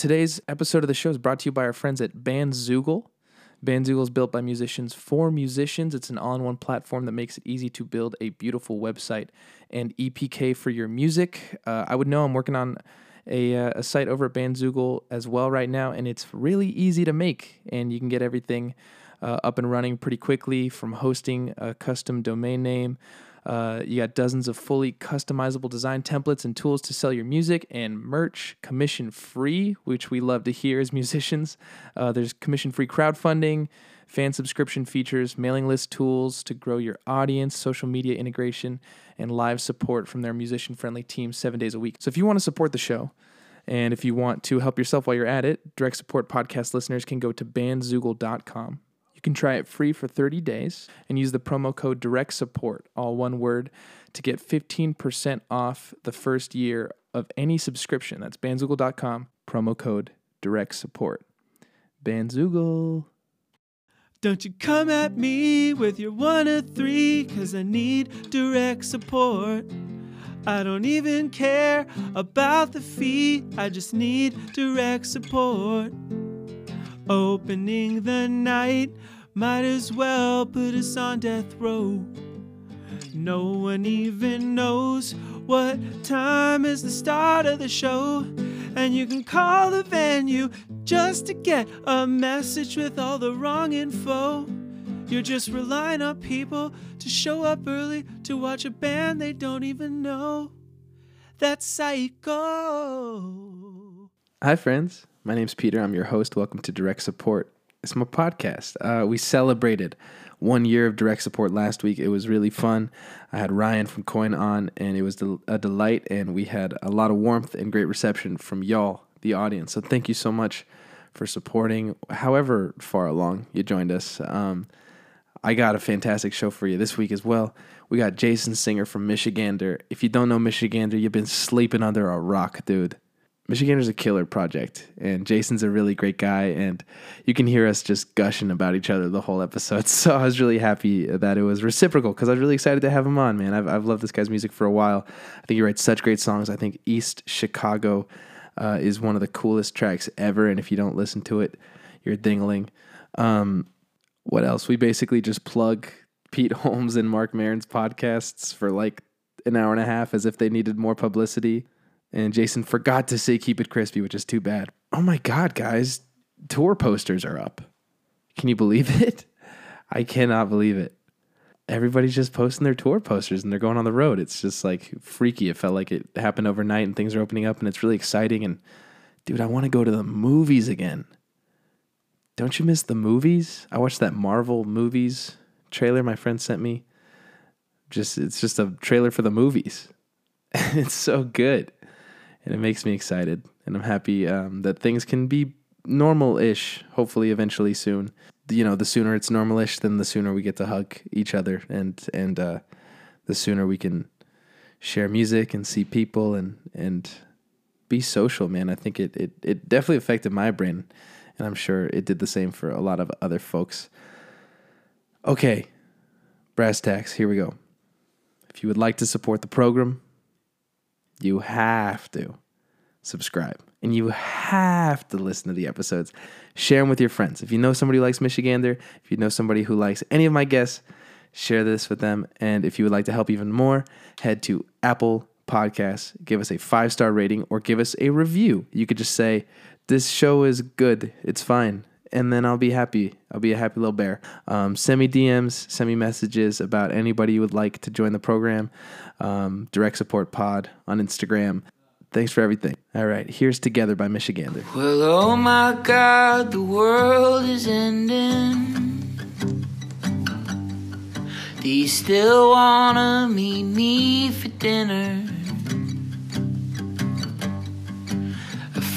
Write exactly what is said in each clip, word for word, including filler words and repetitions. Today's episode of the show is brought to you by our friends at Bandzoogle. Bandzoogle is built by musicians for musicians. It's an all-in-one platform that makes it easy to build a beautiful website and E P K for your music. Uh, I would know. I'm working on a, uh, a site over at Bandzoogle as well right now, and it's really easy to make, and you can get everything uh, up and running pretty quickly, from hosting a custom domain name. Uh, you got dozens of fully customizable design templates and tools to sell your music and merch, commission free, which we love to hear as musicians. Uh, there's commission free crowdfunding, fan subscription features, mailing list tools to grow your audience, social media integration, and live support from their musician friendly team seven days a week. So if you want to support the show, and if you want to help yourself while you're at it, direct support podcast listeners can go to bandzoogle dot com. You can try it free for thirty days and use the promo code DIRECTSUPPORT, all one word, to get fifteen percent off the first year of any subscription. That's bandzoogle dot com, promo code DIRECTSUPPORT. Bandzoogle. Don't you come at me with your one or three, because I need direct support. I don't even care about the fee, I just need direct support. Opening the night, might as well put us on death row. No one even knows what time is the start of the show. And you can call the venue just to get a message with all the wrong info. You're just relying on people to show up early to watch a band they don't even know. That's psycho. Hi, friends. My name's Peter. I'm your host. Welcome to Direct Support. It's my podcast. Uh, we celebrated one year of Direct Support last week. It was really fun. I had Ryan from Coin On, and it was del- a delight, and we had a lot of warmth and great reception from y'all, the audience. So thank you so much for supporting, however far along you joined us. Um, I got a fantastic show for you this week as well. We got Jason Singer from Michigander. If you don't know Michigander, you've been sleeping under a rock, dude. Michigander's a killer project, and Jason's a really great guy, and you can hear us just gushing about each other the whole episode, so I was really happy that it was reciprocal, because I was really excited to have him on, man. I've I've loved this guy's music for a while. I think he writes such great songs. I think East Chicago uh, is one of the coolest tracks ever, and if you don't listen to it, you're dingling. Um, what else? We basically just plug Pete Holmes and Mark Maron's podcasts for like an hour and a half as if they needed more publicity. And Jason forgot to say keep it crispy, which is too bad. Oh my God, guys. Tour posters are up. Can you believe it? I cannot believe it. Everybody's just posting their tour posters and they're going on the road. It's just like freaky. It felt like it happened overnight and things are opening up and it's really exciting. And dude, I want to go to the movies again. Don't you miss the movies? I watched that Marvel movies trailer my friend sent me. Just it's just a trailer for the movies. It's so good. And it makes me excited, and I'm happy um, that things can be normal-ish, hopefully eventually soon. You know, the sooner it's normal-ish, then the sooner we get to hug each other, and and uh, the sooner we can share music and see people and and be social, man. I think it, it, it definitely affected my brain, and I'm sure it did the same for a lot of other folks. Okay, brass tacks, here we go. If you would like to support the program, you have to subscribe, and you have to listen to the episodes. Share them with your friends. If you know somebody who likes Michigander, if you know somebody who likes any of my guests, share this with them. And if you would like to help even more, head to Apple Podcasts, give us a five-star rating, or give us a review. You could just say, this show is good, it's fine, and then I'll be happy. I'll be a happy little bear. Um, send me D Ms, send me messages about anybody you would like to join the program. Um, Direct Support Pod on Instagram. Thanks for everything. All right, here's Together by Michigander. Well, oh my God, the world is ending. Do you still want to meet me for dinner?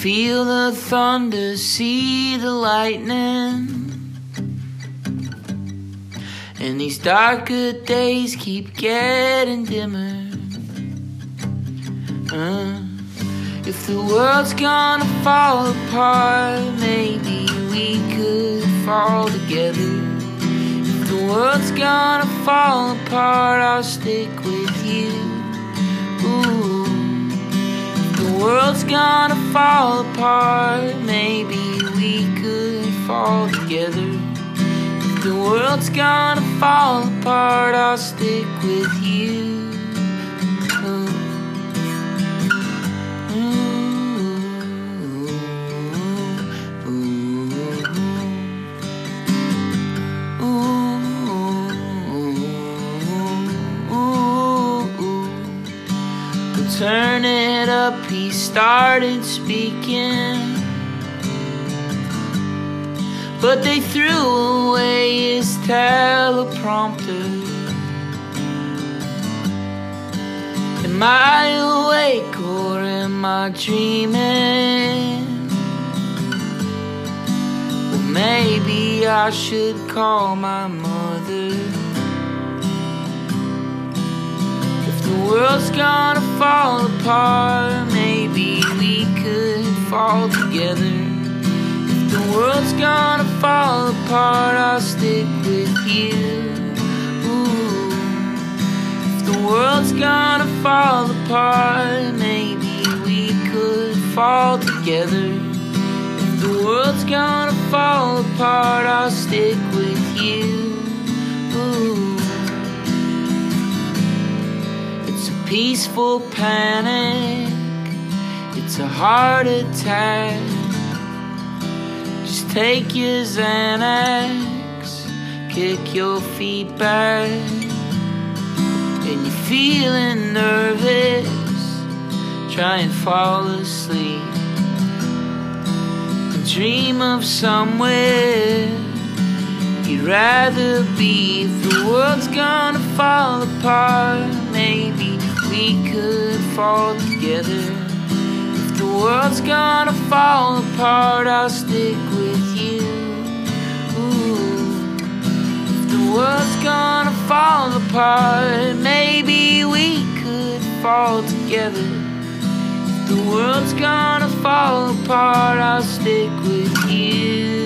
Feel the thunder, see the lightning. And these darker days keep getting dimmer. uh, If the world's gonna fall apart, maybe we could fall together. If the world's gonna fall apart, I'll stick with you. Ooh. world's gonna fall apart, maybe we could fall together. If the world's gonna fall apart, I'll stick with you. Ooh. Ooh. Ooh. Ooh. Ooh. We'll turn it up, he started speaking, but they threw away his teleprompter. Am I awake or am I dreaming? Well, maybe I should call my mother. If the world's gonna fall apart, maybe we could fall together. The world's gonna fall apart, I'll stick with you. Ooh. If the world's gonna fall apart, maybe we could fall together. If the world's gonna fall apart, I'll stick with you. Ooh. It's a peaceful panic, it's a heart attack. Just take your Xanax, kick your feet back, and you're feeling nervous, try and fall asleep, and dream of somewhere you'd rather be. If the world's gonna fall apart, maybe we could fall together. The world's gonna fall apart, I'll stick with you. Ooh. If the world's gonna fall apart, maybe we could fall together. If the world's gonna fall apart, I'll stick with you.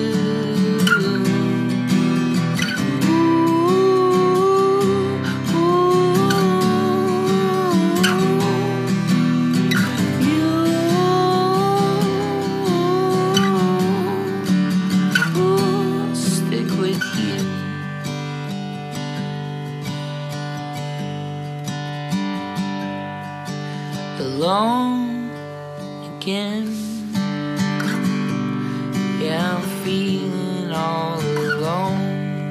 Alone again, yeah, I'm feeling all alone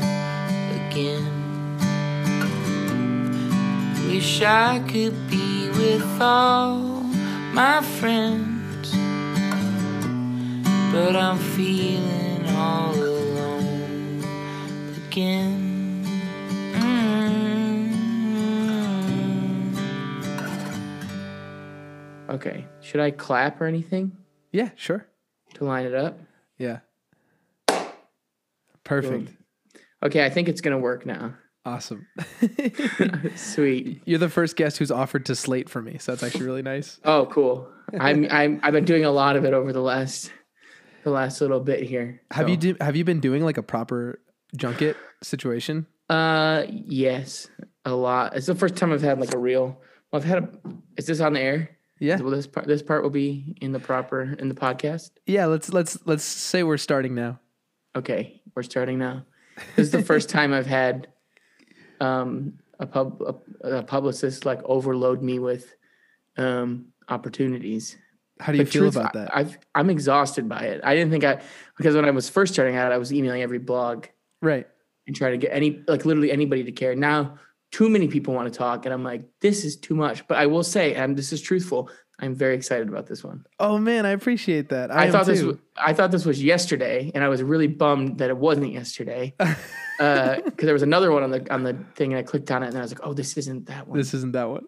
again. Wish I could be with all my friends, but I'm feeling all alone again. Okay. Should I clap or anything? Yeah, sure. To line it up? Yeah. Perfect. Cool. Okay, I think it's going to work now. Awesome. Sweet. You're the first guest who's offered to slate for me, so that's actually really nice. Oh, cool. I'm, I'm, I've been doing a lot of it over the last the last little bit here. So. Have you do, Have you been doing like a proper junket situation? Uh, yes, a lot. It's the first time I've had like a real... Well, I've had a... Is this on the air? Yeah. Well, this part this part will be in the proper in the podcast. Yeah, let's let's let's say we're starting now. Okay, we're starting now. This is the first time I've had um, a pub a, a publicist like overload me with um, opportunities. How do you like, feel truth, about that? I, I've, I'm exhausted by it. I didn't think I because when I was first starting out, I was emailing every blog, right, and trying to get any like literally anybody to care. Now. Too many people want to talk, and I'm like, this is too much. But I will say, and this is truthful, I'm very excited about this one. Oh man, I appreciate that. I, I thought too. this was, I thought this was yesterday, and I was really bummed that it wasn't yesterday because uh, there was another one on the on the thing, and I clicked on it, and I was like, oh, this isn't that one. This isn't that one.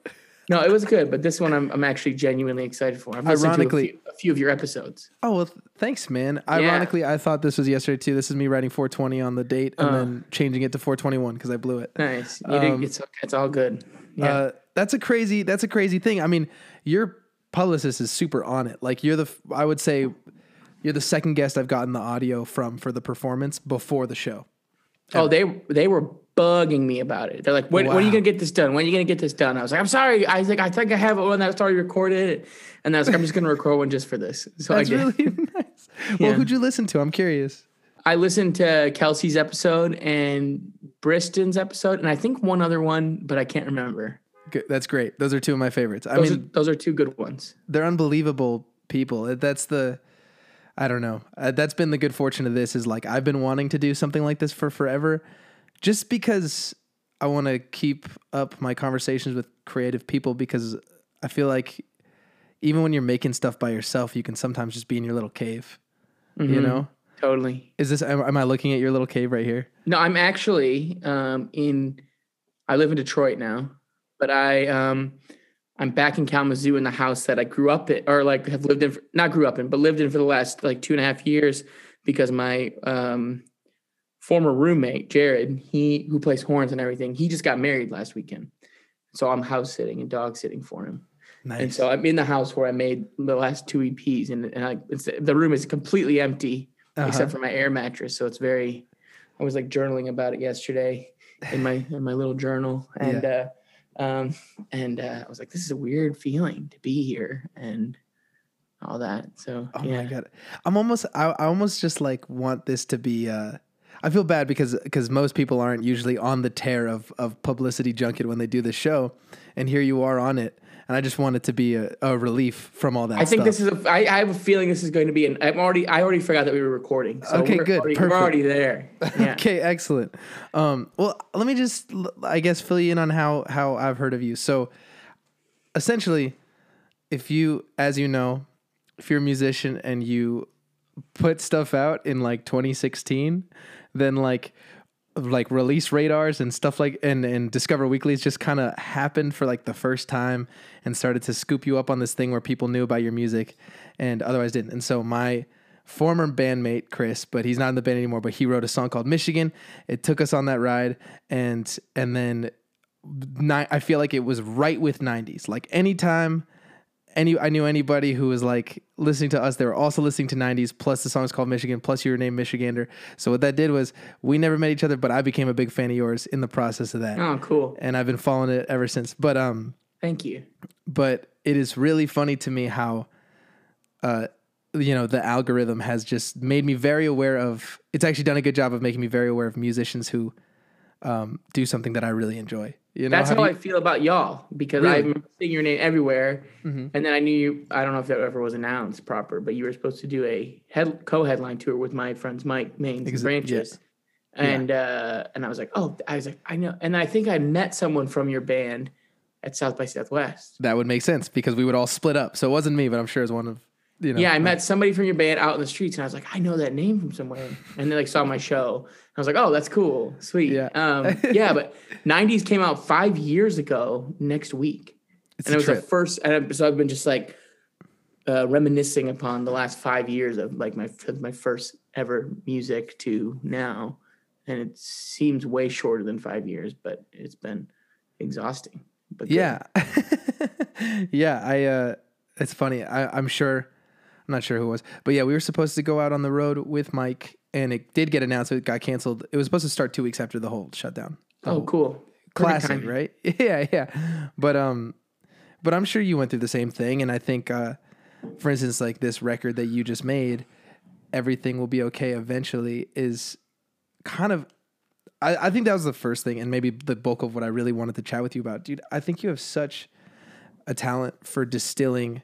No, it was good, but this one I'm I'm actually genuinely excited for. I've listened Ironically, to a, few, a few of your episodes. Oh well, thanks, man. Ironically, yeah. I thought this was yesterday too. This is me writing four twenty on the date and uh, then changing it to four twenty-one because I blew it. Nice. You um, didn't, it's it's all good. Yeah, uh, that's a crazy that's a crazy thing. I mean, your publicist is super on it. Like you're the I would say you're the second guest I've gotten the audio from for the performance before the show. Ever. Oh, they they were. bugging me about it. They're like, when, wow. when are you going to get this done? When are you going to get this done? I was like, I'm sorry. I was like, I think I have one that's already recorded. And I was like, I'm just going to record one just for this. So that's I did. Really nice. Yeah. Well, who'd you listen to? I'm curious. I listened to Kelsey's episode and Briston's episode. And I think one other one, but I can't remember. Good. That's great. Those are two of my favorites. I those mean, are, those are two good ones. They're unbelievable people. That's the... I don't know. Uh, that's been the good fortune of this is like, I've been wanting to do something like this for forever just because I want to keep up my conversations with creative people, because I feel like even when you're making stuff by yourself, you can sometimes just be in your little cave, mm-hmm. you know? Totally. Is this, am, am I looking at your little cave right here? No, I'm actually um, in, I live in Detroit now, but I, um, I'm back in Kalamazoo in the house that I grew up in, or like have lived in, for, not grew up in, but lived in for the last like two and a half years because my um, former roommate, Jared, he who plays horns and everything, he just got married last weekend. So I'm house sitting and dog sitting for him. Nice. And so I'm in the house where I made the last two E Ps, and, and I, it's, the room is completely empty uh-huh. except for my air mattress. So it's very, I was like journaling about it yesterday in my, in my little journal. And, yeah. uh, Um, and, uh, I was like, this is a weird feeling to be here and all that. So, oh yeah. my God, I'm almost, I, I almost just like want this to be, uh, I feel bad because, because most people aren't usually on the tear of, of publicity junket when they do the show, and here you are on it. And I just want it to be a, a relief from all that stuff. I think this is, a, I, I have a feeling this is going to be an, I'm already, I already forgot that we were recording. So okay, we're good. Already, we're already there. Yeah. Okay, excellent. Um, well, let me just, I guess, fill you in on how, how I've heard of you. So essentially, if you, as you know, if you're a musician and you put stuff out in like twenty sixteen, then like, like Release Radars and stuff like, and, and Discover Weeklies just kind of happened for like the first time and started to scoop you up on this thing where people knew about your music and otherwise didn't. And so my former bandmate, Chris, but he's not in the band anymore, but he wrote a song called Michigan. It took us on that ride. And, and then ni- I feel like it was right with nineties, like anytime any, I knew anybody who was like listening to us, they were also listening to nineties, plus the song's called Michigan, plus you were named Michigander. So what that did was we never met each other, but I became a big fan of yours in the process of that. Oh, cool. And I've been following it ever since. But um, thank you. But it is really funny to me how, uh, you know, the algorithm has just made me very aware of, it's actually done a good job of making me very aware of musicians who um, do something that I really enjoy. You know, that's how, how you, I feel about y'all, because really? I remember seeing your name everywhere, mm-hmm. and then I knew you, I don't know if that ever was announced proper, but you were supposed to do a head, co-headline tour with my friends Mike Maines Exa- and Branches, yeah. and yeah. Uh, and I was like, oh, I was like, I know, and I think I met someone from your band at South by Southwest. That would make sense because we would all split up, so it wasn't me, but I'm sure it was one of you know. Yeah, I like, met somebody from your band out in the streets, and I was like, I know that name from somewhere, and they like saw my show. I was like, oh, that's cool. Sweet. Yeah. Um, yeah. But nineties came out five years ago next week. It's and it was trip. the first. And so I've been just like uh, reminiscing upon the last five years of like my, my first ever music to now. And it seems way shorter than five years, but it's been exhausting. But yeah. yeah. I, uh, it's funny. I, I'm sure, I'm not sure who it was, but yeah, we were supposed to go out on the road with Mike. And it did get announced. It got canceled. It was supposed to start two weeks after the whole shutdown. The oh, whole cool. Classic, right? Yeah, yeah. But um, but I'm sure you went through the same thing. And I think, uh, for instance, like this record that you just made, Everything Will Be Okay Eventually, is kind of, I, I think that was the first thing and maybe the bulk of what I really wanted to chat with you about. Dude, I think you have such a talent for distilling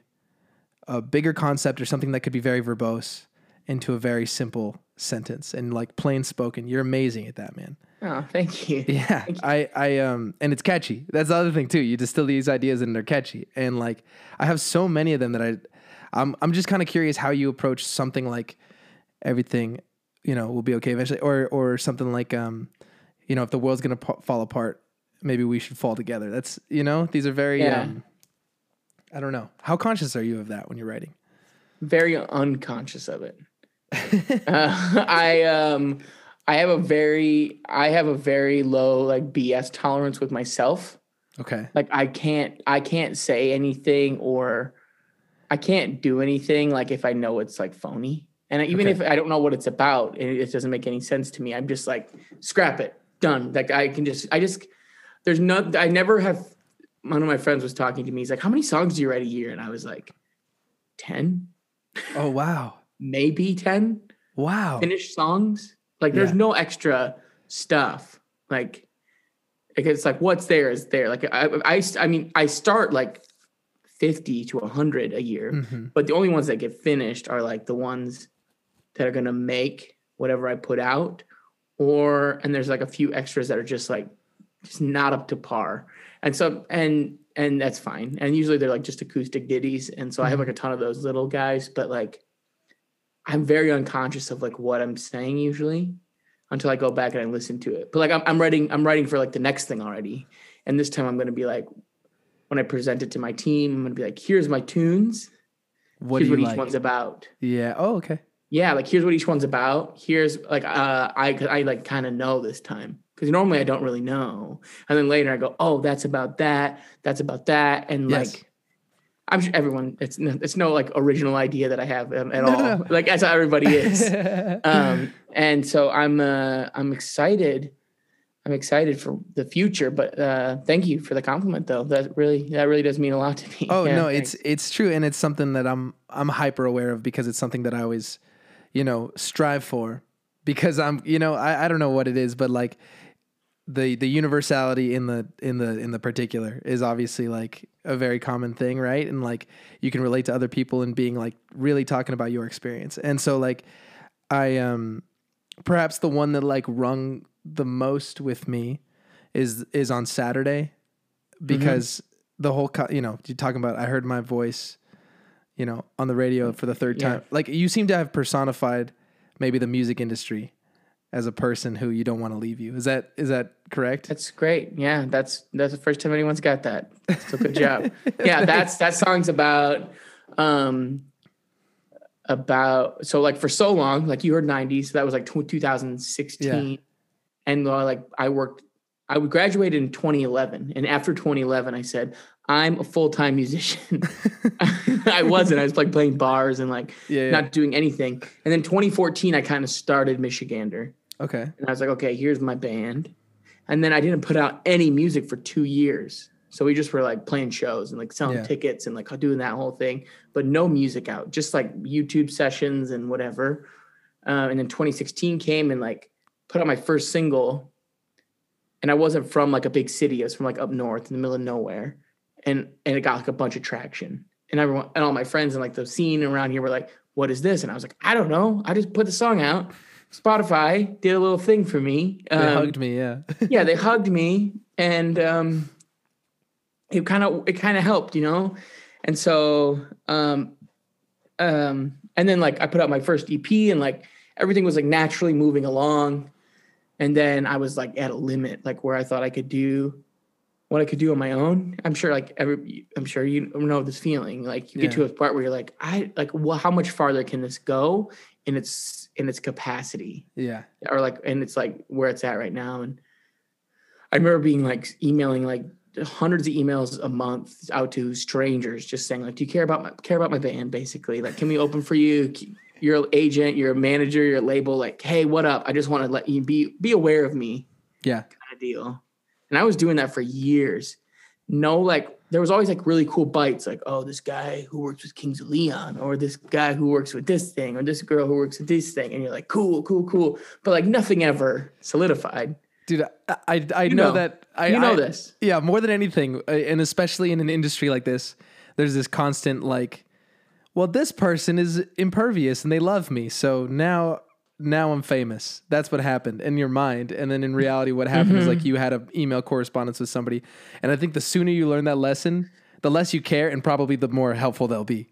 a bigger concept or something that could be very verbose into a very simple sentence and like plain spoken. You're amazing at that, man. Oh, thank you. Yeah. Thank you. I, I, um, and it's catchy. That's the other thing too. You distill these ideas and they're catchy. And like, I have so many of them that I, I'm, I'm just kind of curious how you approach something like Everything, you know, Will Be Okay Eventually, or, or something like, um, you know, if the world's going to p- fall apart, maybe we should fall together. That's, you know, these are very, yeah. um, I don't know. How conscious are you of that when you're writing? Very unconscious of it. uh, I um I have a very I have a very low like B S tolerance with myself. Okay. Like I can't I can't say anything or I can't do anything like if I know it's like phony. And even okay. if I don't know what it's about and it doesn't make any sense to me, I'm just like, scrap it. done. Like I can just, I just, there's no, I never have, one of my friends was talking to me. He's like, how many songs do you write a year? And I was like, ten. Oh, wow. Maybe ten. Wow. Finished songs. Like there's yeah. no extra stuff. Like, it's like, what's there is there. Like I, I, I mean, I start like fifty to a hundred a year, mm-hmm. but the only ones that get finished are like the ones that are going to make whatever I put out, or, and there's like a few extras that are just like, just not up to par. And so, and, and that's fine. And usually they're like just acoustic ditties. And so mm-hmm. I have like a ton of those little guys, but like, I'm very unconscious of like what I'm saying usually until I go back and I listen to it. But like, I'm, I'm writing, I'm writing for like the next thing already. And this time I'm going to be like, when I present it to my team, I'm going to be like, here's my tunes. What here's do you what like? Each one's about. Yeah. Oh, okay. Yeah. Like, here's what each one's about. Here's like, uh, I, I like kind of know this time. Cause normally I don't really know. And then later I go, oh, that's about that. That's about that. And yes. like, I'm sure everyone, it's no, it's no like original idea that I have um, at no, all. No, no. Like that's how everybody is. um, and so I'm, uh, I'm excited. I'm excited for the future, but uh, thank you for the compliment though. That really, that really does mean a lot to me. Oh yeah, no, thanks. it's, it's true. And it's something that I'm, I'm hyper aware of because it's something that I always, you know, strive for because I'm, you know, I, I don't know what it is, but like, the the universality in the in the in the particular is obviously like a very common thing, right? And like you can relate to other people and being like really talking about your experience. And so like I um perhaps the one that like rung the most with me is is on Saturday because mm-hmm. the whole co- you know you're talking about I heard my voice, you know, on the radio for the third time. Yeah. Like you seem to have personified maybe the music industry as a person who you don't want to leave you. Is that, is that correct? That's great. Yeah. That's, that's the first time anyone's got that. So good job. Yeah. That's, that song's about, um, about, so like for so long, like you heard nineties, so that was like twenty sixteen. Yeah. And like, I worked, I graduated in twenty eleven. And after twenty eleven, I said, I'm a full-time musician. I wasn't. I was like playing bars and like yeah, yeah. not doing anything. And then twenty fourteen, I kind of started Michigander. Okay. And I was like, okay, here's my band. And then I didn't put out any music for two years. So we just were like playing shows and like selling yeah. tickets and like doing that whole thing, but no music out, just like YouTube sessions and whatever. Uh, and then twenty sixteen came and like put out my first single. And I wasn't from like a big city. I was from like up north in the middle of nowhere. And and it got like a bunch of traction, and everyone and all my friends and like the scene around here were like, "What is this?" And I was like, "I don't know. I just put the song out. Spotify did a little thing for me. Um, they hugged me, yeah, yeah. They hugged me, and um, it kind of it kind of helped, you know. And so, um, um, and then like I put out my first E P, and like everything was like naturally moving along, and then I was like at a limit, like where I thought I could do. What I could do on my own. I'm sure like every, I'm sure you know this feeling, like you yeah. get to a part where you're like, I like, well, how much farther can this go in its, in its capacity? Yeah. Or like, and it's like where it's at right now. And I remember being like emailing like hundreds of emails a month out to strangers, just saying like, do you care about my, care about my band? Basically like, can we open for you? You're an agent, you're a manager, you're a label, like, hey, what up? I just want to let you be, be aware of me. Yeah. Kind of deal. And I was doing that for years. No, like there was always like really cool bites, like, oh, this guy who works with Kings of Leon, or this guy who works with this thing, or this girl who works with this thing. And you're like, cool, cool, cool. But like nothing ever solidified. Dude, I I, I know, know that. I, you know I, this. Yeah, more than anything. And especially in an industry like this, there's this constant like, well, this person is impervious and they love me. So now... now I'm famous. That's what happened in your mind. And then in reality, what happened mm-hmm. is like you had an email correspondence with somebody. And I think the sooner you learn that lesson, the less you care and probably the more helpful they'll be.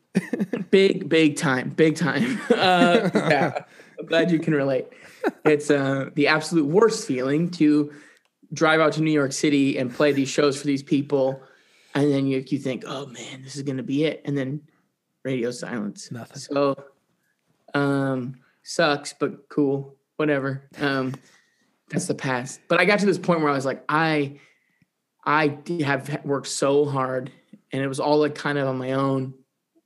big, big time, big time. Uh, yeah, I'm glad you can relate. It's uh, the absolute worst feeling to drive out to New York City and play these shows for these people. And then you, you think, oh man, this is going to be it. And then radio silence. Nothing. So, um, sucks, but cool, whatever. Um, that's the past. But I got to this point where I was like, I, I have worked so hard, and it was all like kind of on my own,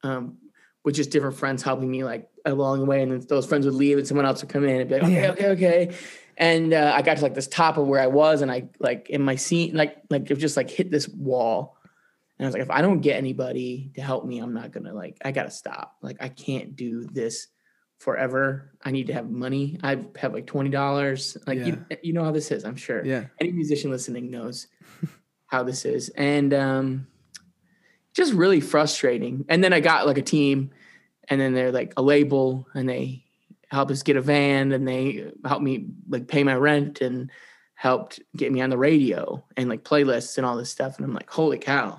um, with just different friends helping me, like a long way, and then those friends would leave and someone else would come in and be like, okay, yeah. okay, okay. And uh, I got to like this top of where I was, and I like in my scene, like, like it just like hit this wall. And I was like, if I don't get anybody to help me, I'm not going to like, I got to stop. Like, I can't do this forever. I need to have money. I have like twenty dollars. Like, yeah. you, you know how this is, I'm sure. Yeah. Any musician listening knows how this is. And um, just really frustrating. And then I got like a team, and then they're like a label, and they helped us get a van, and they helped me like pay my rent and helped get me on the radio and like playlists and all this stuff. And I'm like, holy cow.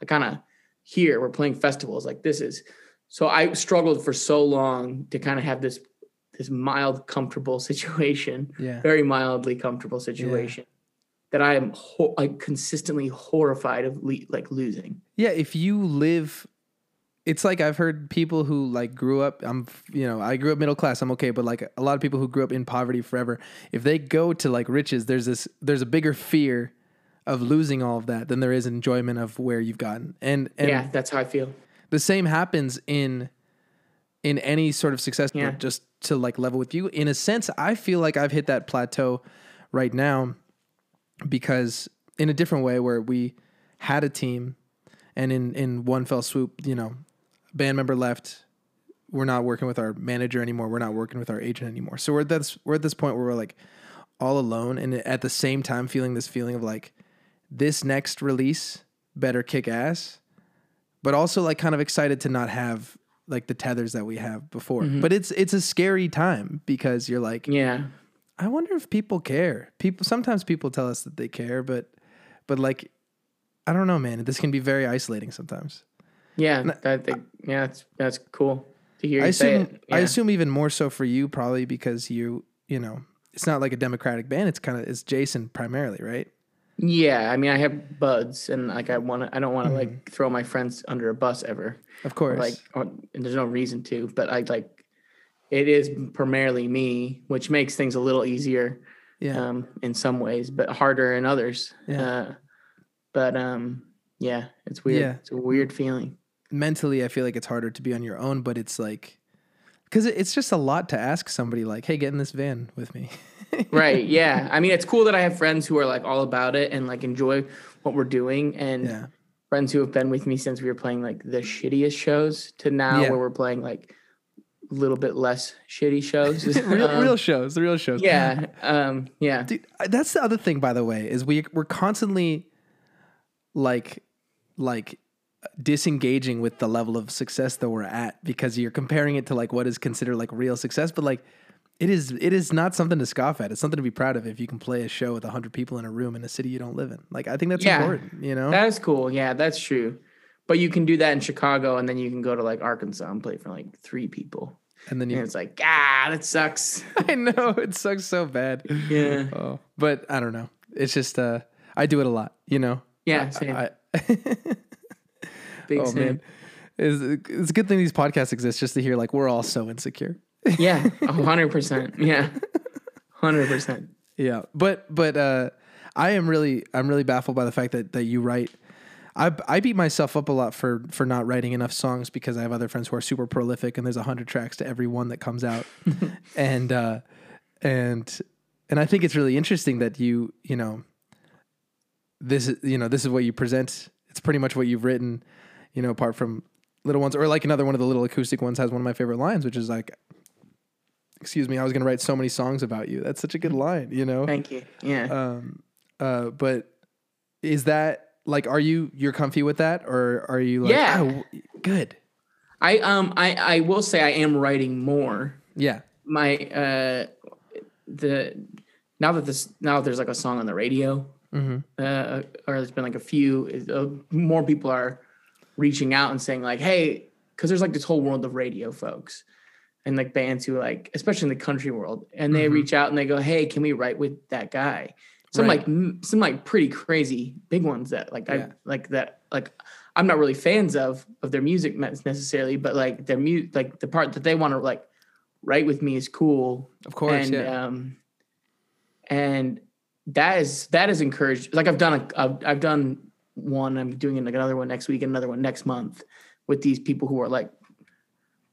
I kind of here we're playing festivals like this is, so I struggled for so long to kind of have this, this mild, comfortable situation, yeah. very mildly comfortable situation yeah. that I am ho- like consistently horrified of le- like losing. Yeah. If you live, it's like, I've heard people who like grew up, I'm, you know, I grew up middle class, I'm okay. But like a lot of people who grew up in poverty forever, if they go to like riches, there's this, there's a bigger fear of losing all of that than there is enjoyment of where you've gotten. And, and yeah, that's how I feel. The same happens in, in any sort of success, yeah. just to like level with you. In a sense, I feel like I've hit that plateau right now, because in a different way where we had a team, and in, in one fell swoop, you know, band member left, we're not working with our manager anymore. We're not working with our agent anymore. So we're at this, we're at this point where we're like all alone. And at the same time, feeling this feeling of like, this next release better kick ass, but also like kind of excited to not have like the tethers that we have before. Mm-hmm. But it's, it's a scary time, because you're like, yeah, I wonder if people care. People, sometimes people tell us that they care, but, but like, I don't know, man, this can be very isolating sometimes. Yeah. And I think, yeah, that's, that's cool to hear you I say assume, it. Yeah. I assume even more so for you, probably because you, you know, it's not like a democratic band. It's kind of, it's Jason primarily, right? Yeah, I mean, I have buds, and like I want to. I don't want to mm-hmm. like throw my friends under a bus ever. Of course, like, or, and there's no reason to. But I like, it is primarily me, which makes things a little easier, yeah. um, in some ways, but harder in others. Yeah. Uh, but um, yeah, it's weird. Yeah. It's a weird feeling. Mentally, I feel like it's harder to be on your own, but it's like, because it's just a lot to ask somebody like, hey, get in this van with me. Right. Yeah. I mean, it's cool that I have friends who are like all about it and like enjoy what we're doing, and yeah. friends who have been with me since we were playing like the shittiest shows to now yeah. where we're playing like a little bit less shitty shows. real, um, real shows, the real shows. Yeah. Um, yeah. Dude, that's the other thing, by the way, is we, we're constantly like, like disengaging with the level of success that we're at, because you're comparing it to like what is considered like real success, but like, It is it is not something to scoff at. It's something to be proud of if you can play a show with one hundred people in a room in a city you don't live in. Like, I think that's yeah, important, you know? That is cool. Yeah, that's true. But you can do that in Chicago, and then you can go to, like, Arkansas and play for, like, three people. And then you, and it's like, ah, that sucks. I know. It sucks so bad. Yeah. Oh, but I don't know. It's just, uh, I do it a lot, you know? Yeah, same. I, I, Big oh, same. Man. It's, it's a good thing these podcasts exist, just to hear, like, we're all so insecure. Yeah, a hundred percent. Yeah, hundred percent. Yeah, but but uh, I am really I'm really baffled by the fact that, that you write. I I beat myself up a lot for for not writing enough songs, because I have other friends who are super prolific, and there's a hundred tracks to every one that comes out, and uh, and and I think it's really interesting that you you know this is you know this is what you present. It's pretty much what you've written, you know, apart from little ones, or like another one of the little acoustic ones has one of my favorite lines, which is like, excuse me, I was going to write so many songs about you. That's such a good line, you know? Thank you. Yeah. Um, uh, but is that like, are you, you're comfy with that, or are you like, yeah. oh, good. I, um, I, I will say I am writing more. Yeah. My, uh, the, now that this, now that there's like a song on the radio, mm-hmm. uh, or there's been like a few, uh, more people are reaching out and saying like, hey, cause there's like this whole world of radio folks, and like bands who like, especially in the country world, and they mm-hmm. reach out and they go, "Hey, can we write with that guy?" Some right. like m- some like pretty crazy big ones that like yeah. I like that like I'm not really fans of of their music necessarily, but like their mu- like the part that they want to like write with me is cool. Of course, and yeah. um, and that is that is encouraged. Like I've done a I've, I've done one. I'm doing like another one next week, another one next month with these people who are like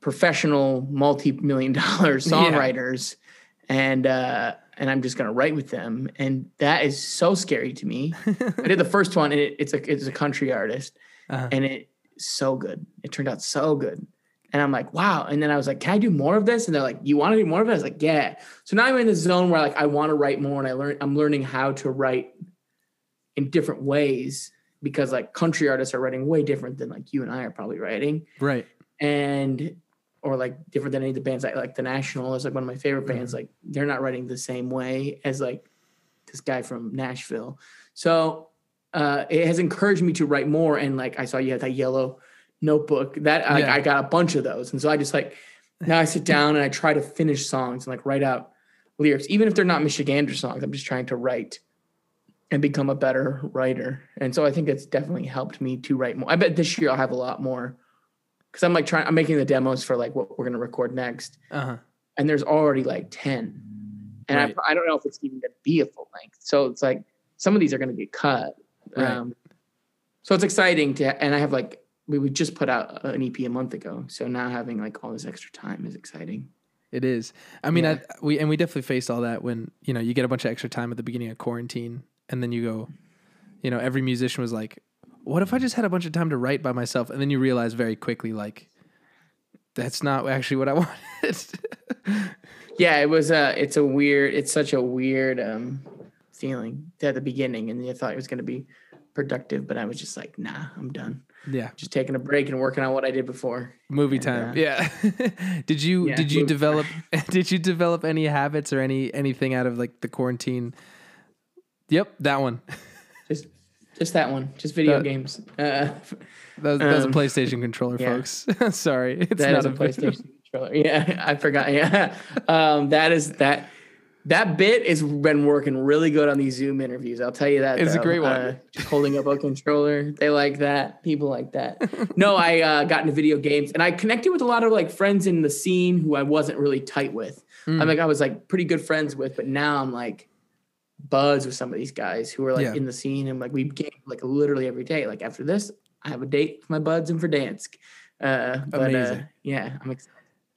professional multi-million dollar songwriters yeah. and uh and I'm just going to write with them. And that is so scary to me. I did the first one and it, it's a, it's a country artist uh-huh. and it's so good. It turned out so good. And I'm like, wow. And then I was like, can I do more of this? And they're like, you want to do more of it? I was like, yeah. So now I'm in the zone where like, I want to write more and I learn, I'm learning how to write in different ways because like country artists are writing way different than like you and I are probably writing. Right. And, or like different than any of the bands I like. The National is like one of my favorite bands. Like they're not writing the same way as like this guy from Nashville. So uh, it has encouraged me to write more. And like, I saw you had that yellow notebook that like, yeah. I got a bunch of those. And so I just like, now I sit down and I try to finish songs and like write out lyrics, even if they're not Michigander songs, I'm just trying to write and become a better writer. And so I think it's definitely helped me to write more. I bet this year I'll have a lot more. Cause I'm like trying, I'm making the demos for like what we're going to record next. Uh-huh. And there's already like ten and right. I, I don't know if it's even going to be a full length. So it's like, some of these are going to get cut. Right. Um, so it's exciting to, and I have like, we would just put out an E P a month ago. So now having like all this extra time is exciting. It is. I mean, yeah. I, we, and we definitely faced all that when, you know, you get a bunch of extra time at the beginning of quarantine and then you go, you know, every musician was like, what if I just had a bunch of time to write by myself? And then you realize very quickly, like, that's not actually what I wanted. yeah, it was a, it's a weird, it's such a weird um, feeling at the beginning. And I thought it was going to be productive, but I was just like, nah, I'm done. Yeah. Just taking a break and working on what I did before. Movie and, time. Uh, yeah. did you, yeah, did you develop, did you develop any habits or any, anything out of like the quarantine? Yep. That one. Just Just that one, just video that, games. Uh, that, that's um, a PlayStation controller, yeah. folks. Sorry, it's that not is a PlayStation controller. Yeah, I forgot. Yeah, um, that is that. That bit has been working really good on these Zoom interviews. I'll tell you that. It's though. a great one. Uh, just holding up a controller, they like that. People like that. No, I uh, got into video games, and I connected with a lot of like friends in the scene who I wasn't really tight with. Mm. I'm like I was like pretty good friends with, but now I'm like. Buzz with some of these guys who are like yeah. in the scene and like we became like literally every day. Like after this, I have a date with my buds and for dance. Uh, but, Amazing. Uh, yeah, I'm excited.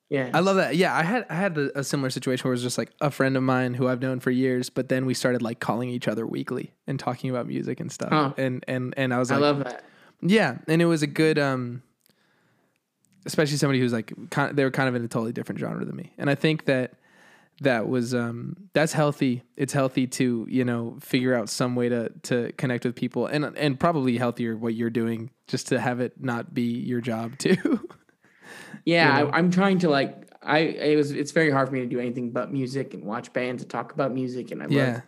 Yeah, I love that. Yeah, I had I had a, a similar situation where it was just like a friend of mine who I've known for years, but then we started like calling each other weekly and talking about music and stuff. Huh. And and and I was like, I love that. Yeah, and it was a good, um, especially somebody who's like kind of, they were kind of in a totally different genre than me, and I think that. That was, um, that's healthy. It's healthy to, you know, figure out some way to, to connect with people and, and probably healthier what you're doing just to have it not be your job too. yeah. You know? I, I'm trying to like, I, it was, it's very hard for me to do anything but music and watch bands and talk about music. And I yeah. love,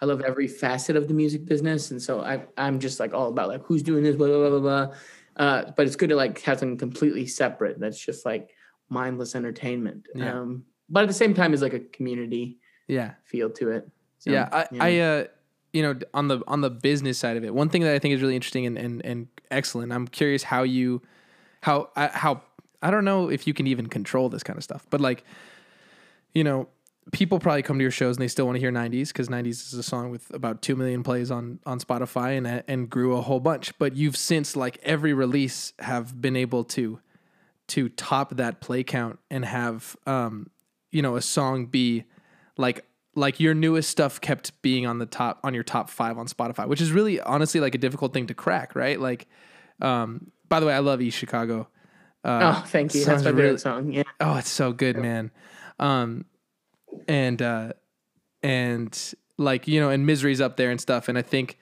I love every facet of the music business. And so I, I'm just like all about like, who's doing this, blah, blah, blah, blah. Uh, but it's good to like have something completely separate. That's just like mindless entertainment. Yeah. Um, But at the same time, it's like a community yeah. feel to it. So, yeah. I, you know. I uh, you know, on the on the business side of it, one thing that I think is really interesting and, and, and excellent, I'm curious how you, how, I, how, I don't know if you can even control this kind of stuff, but like, you know, people probably come to your shows and they still want to hear nineties because nineties is a song with about two million plays on, on Spotify and, and grew a whole bunch. But you've since like every release have been able to, to top that play count and have, um, you know, a song be like, like your newest stuff kept being on the top on your top five on Spotify, which is really honestly like a difficult thing to crack. Right. Like, um, by the way, I love East Chicago. Uh, oh, thank you. That's my favorite really, song. Yeah. Oh, it's so good, man. Um, and, uh, and like, you know, and Misery's up there and stuff. And I think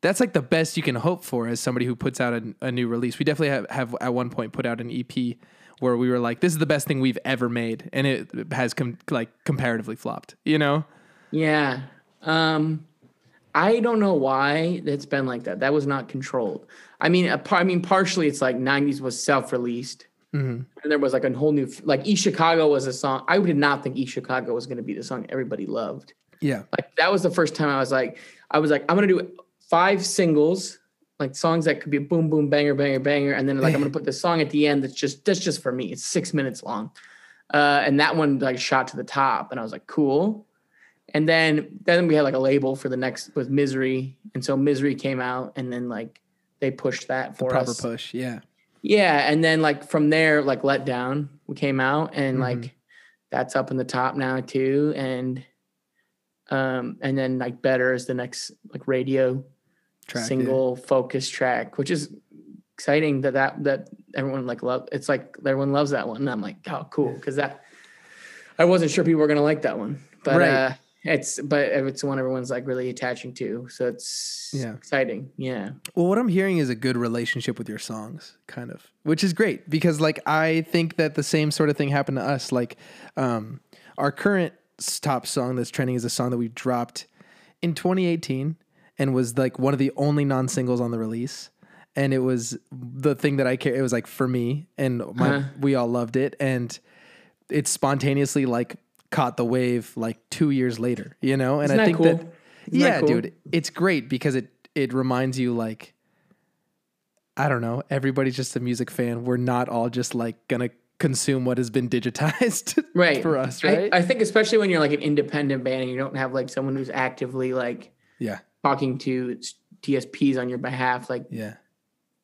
that's like the best you can hope for as somebody who puts out a, a new release. We definitely have, have at one point put out an E P where we were like, this is the best thing we've ever made. And it has com- like comparatively flopped, you know? Yeah. Um, I don't know why it's been like that. That was not controlled. I mean, a par- I mean, partially it's like nineties was self-released. Mm-hmm. And there was like a whole new, f- like East Chicago was a song. I did not think East Chicago was going to be the song everybody loved. Yeah. Like that was the first time I was like, I was like, I'm going to do five singles like songs that could be boom, boom, banger, banger, banger. And then like, I'm going to put this song at the end. That's just, that's just for me. It's six minutes long. Uh, and that one like shot to the top and I was like, cool. And then, then we had like a label for the next was Misery. And so Misery came out and then like they pushed that for the proper us. Proper push. Yeah. Yeah. And then like from there, like Let Down we came out, and mm-hmm. like that's up in the top now too. And um and then like Better is the next like radio track, single yeah. focus track, which is exciting that that that everyone like love. It's like everyone loves that one, and I'm like, oh cool, because that I wasn't sure people were gonna like that one, but right. uh It's, but it's one everyone's like really attaching to. So it's yeah. exciting. Yeah. Well, what I'm hearing is a good relationship with your songs, kind of, which is great because like, I think that the same sort of thing happened to us. Like, um, our current top song that's trending is a song that we dropped in twenty eighteen and was like one of the only non-singles on the release. And it was the thing that I care. It was like for me and my, uh-huh. we all loved it. And it's spontaneously like, caught the wave like two years later, you know? And Isn't I think that, cool? that yeah, that cool? dude, it's great because it, it reminds you like, I don't know, everybody's just a music fan. We're not all just like going to consume what has been digitized right. for us. Right. I, I think especially when you're like an independent band and you don't have like someone who's actively like yeah, talking to T S Ps on your behalf, like yeah,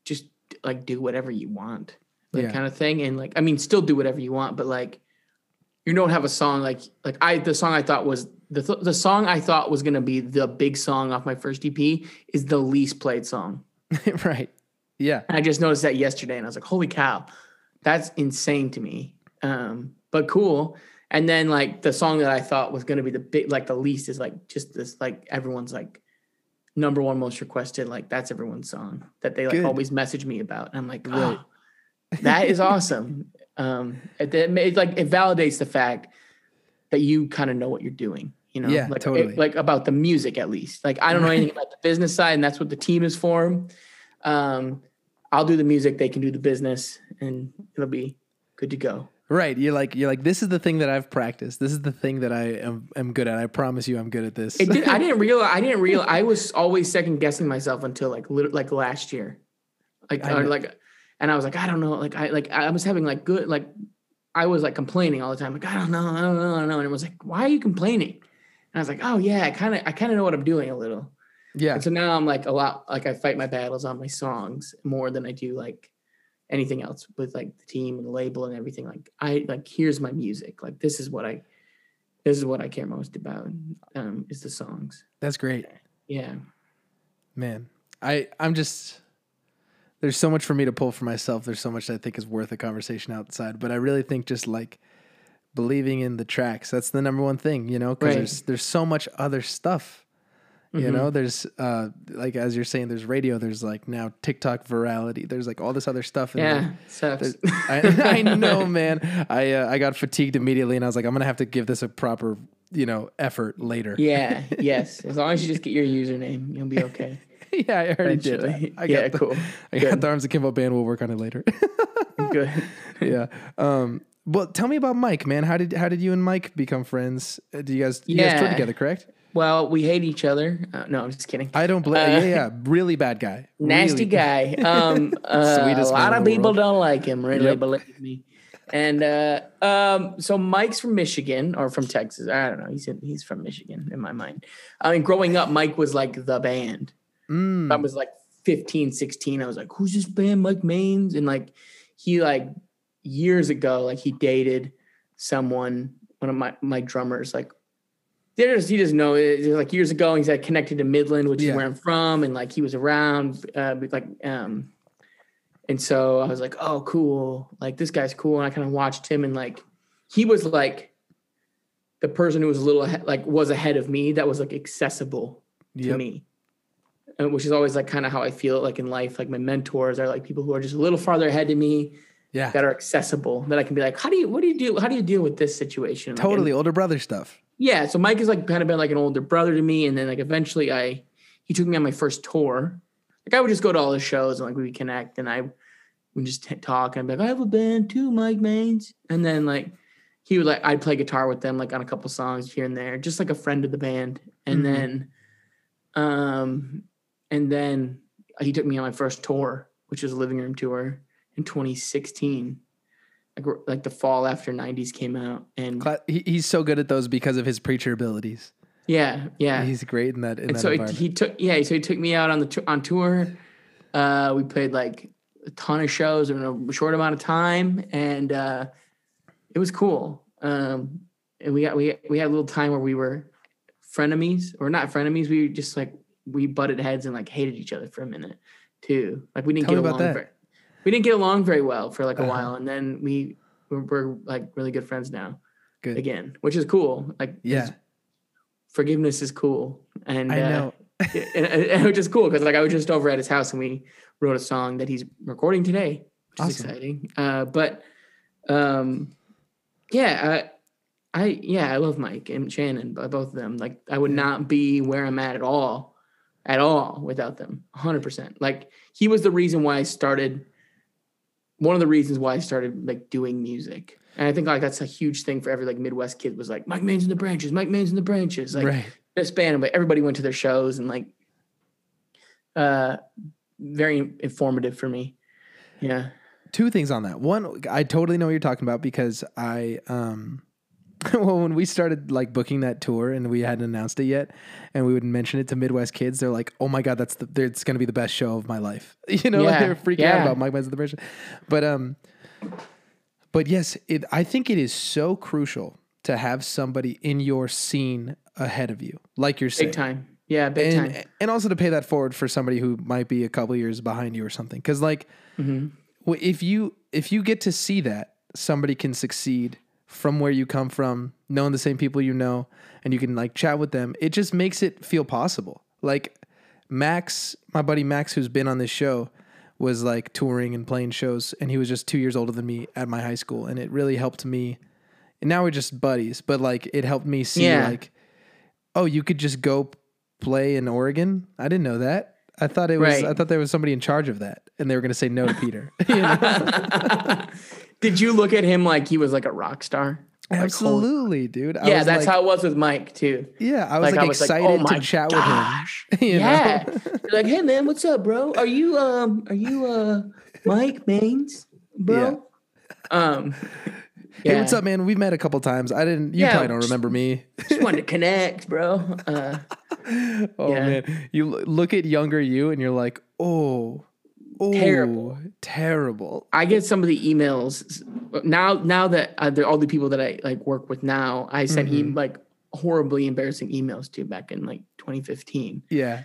just like do whatever you want, like yeah. kind of thing. And like, I mean, still do whatever you want, but like, you don't have a song like like I the song I thought was the th- the song I thought was gonna be the big song off my first E P is the least played song. Right. Yeah. And I just noticed that yesterday, and I was like, holy cow, that's insane to me. Um, but cool. And then like the song that I thought was gonna be the big like the least is like just this like everyone's like number one most requested, like that's everyone's song that they like Good. always message me about. And I'm like, oh, right. that is awesome. Um, it, it like it validates the fact that you kind of know what you're doing, you know, yeah, like, totally. it, like about the music at least. Like I don't know anything about the business side, and that's what the team is for. Um, I'll do the music, they can do the business, and it'll be good to go. Right? You're like you're like this is the thing that I've practiced. This is the thing that I am, am good at. I promise you, I'm good at this. It did, I didn't realize. I didn't realize. I was always second guessing myself until like lit- like last year, like or, like. And I was like, I don't know. Like, I, like, I was having like good, like, I was like complaining all the time. Like, I don't know. I don't know. I don't know. And everyone's like, why are you complaining? And I was like, oh yeah, I kind of, I kind of know what I'm doing a little. Yeah. And so now I'm like a lot, like I fight my battles on my songs more than I do like anything else with like the team and the label and everything. Like I, like, here's my music. Like, this is what I, this is what I care most about um, is the songs. That's great. Yeah. Man, I, I'm just... There's so much for me to pull for myself. There's so much that I think is worth a conversation outside, but I really think just like believing in the tracks, that's the number one thing, you know, because right. there's, there's so much other stuff, you mm-hmm. know, there's uh, like, as you're saying, there's radio, there's like now TikTok virality. There's like all this other stuff. And yeah. Like, sucks. I, I know, man, I, uh, I got fatigued immediately and I was like, I'm going to have to give this a proper, you know, effort later. Yeah. Yes. As long as you just get your username, you'll be okay. Yeah, I already Eventually. did. I, I yeah, got the, cool. I Good. got the Arms Akimbo band. We'll work on it later. Good. Yeah. Um, well, tell me about Mike, man. How did how did you and Mike become friends? Uh, do you guys yeah. you guys tour together? Correct. Well, we hate each other. Uh, no, I'm just kidding. I don't blame. Uh, yeah, yeah, really bad guy. Nasty really guy. Um, uh, Sweetest a lot of people world. don't like him. Really, yep. believe me. And uh, um, so Mike's from Michigan or from Texas. I don't know. He's in, he's from Michigan in my mind. I mean, growing up, Mike was like the band. Mm. I was like fifteen, sixteen. I was like, who's this band? Mike Maines. And like, he like years ago, like he dated someone, one of my, my drummers, like there's, he doesn't know it. Like years ago, he's like connected to Midland, which yeah. is where I'm from. And like, he was around, uh, like, um, and so I was like, oh, cool. Like this guy's cool. And I kind of watched him and like, he was like the person who was a little ahead, like was ahead of me. That was like accessible yep. to me. Which is always like kind of how I feel like in life, like my mentors are like people who are just a little farther ahead than me yeah. that are accessible that I can be like, how do you, what do you do? How do you deal with this situation? Totally. Like, older brother stuff. Yeah. So Mike has like kind of been like an older brother to me. And then like eventually I, he took me on my first tour. Like I would just go to all his shows and like we would connect and I would just t- talk and I'd be like, I have a band too, Mike Maines. And then like, he would like, I'd play guitar with them, like on a couple songs here and there, just like a friend of the band. And mm-hmm. then, um, And then he took me on my first tour, which was a living room tour in twenty sixteen, like, like the fall after nineties came out. And he, he's so good at those because of his preacher abilities. Yeah, yeah, he's great in that. In and that so it, he took, yeah, so he took me out on the on tour. Uh, we played like a ton of shows in a short amount of time, and uh, it was cool. Um, and we got, we, we had a little time where we were frenemies, or not frenemies. We were just like, we butted heads and like hated each other for a minute too. Like we didn't Tell get along. Very, we didn't get along very well for like a uh-huh. while. And then we we're, we're like really good friends now good. again, which is cool. Like, yeah, forgiveness is cool. And I know. Uh, and, and it was just cool. Cause like I was just over at his house and we wrote a song that he's recording today, which awesome. is exciting. Uh, but, um, yeah, I, I, yeah, I love Mike and Shannon, both of them. Like I would yeah. not be where I'm at at all. at all without them. one hundred percent Like he was the reason why I started, one of the reasons why I started like doing music. And I think like that's a huge thing for every like Midwest kid was like Mike Maine's in the Branches, Mike Maine's in the Branches. Like right. this band, but everybody went to their shows and like uh very informative for me. Yeah. Two things on that. One, I totally know what you're talking about because I um well, when we started like booking that tour and we hadn't announced it yet and we would mention it to Midwest kids, they're like, oh my God, that's the, it's going to be the best show of my life. You know, yeah, like they're freaking yeah. out about Mike Maine's the version. But, um, but yes, it, I think it is so crucial to have somebody in your scene ahead of you, like you're saying. Big time. Yeah, big and, time. And also to pay that forward for somebody who might be a couple years behind you or something. Cause like mm-hmm. if you, if you get to see that somebody can succeed from where you come from, knowing the same people you know, and you can like chat with them, it just makes it feel possible. Like Max, my buddy Max, who's been on this show, was like touring and playing shows, and he was just two years older than me at my high school, and it really helped me. And now we're just buddies, but like it helped me see yeah. like, oh, you could just go play in Oregon? I didn't know that. I thought it was. Right. I thought there was somebody in charge of that, and they were going to say no to Peter. You know? Did you look at him like he was like a rock star? Absolutely, like, dude. I yeah, was that's like, how it was with Mike too. Yeah, I was like, like I was excited like, oh to chat gosh. with him. You yeah, know? You're like, hey man, what's up, bro? Are you um, are you uh, Mike Maine's, bro? Yeah. Um, yeah. Hey, what's up, man? We've met a couple times. I didn't. You yeah, probably don't just, remember me. Just wanted to connect, bro. Uh, oh yeah. man, you look at younger you and you're like, oh. Oh, terrible, terrible. I get some of the emails now. Now that uh, they're all the people that I like work with now, I sent mm-hmm. e- like horribly embarrassing emails to back in like twenty fifteen Yeah,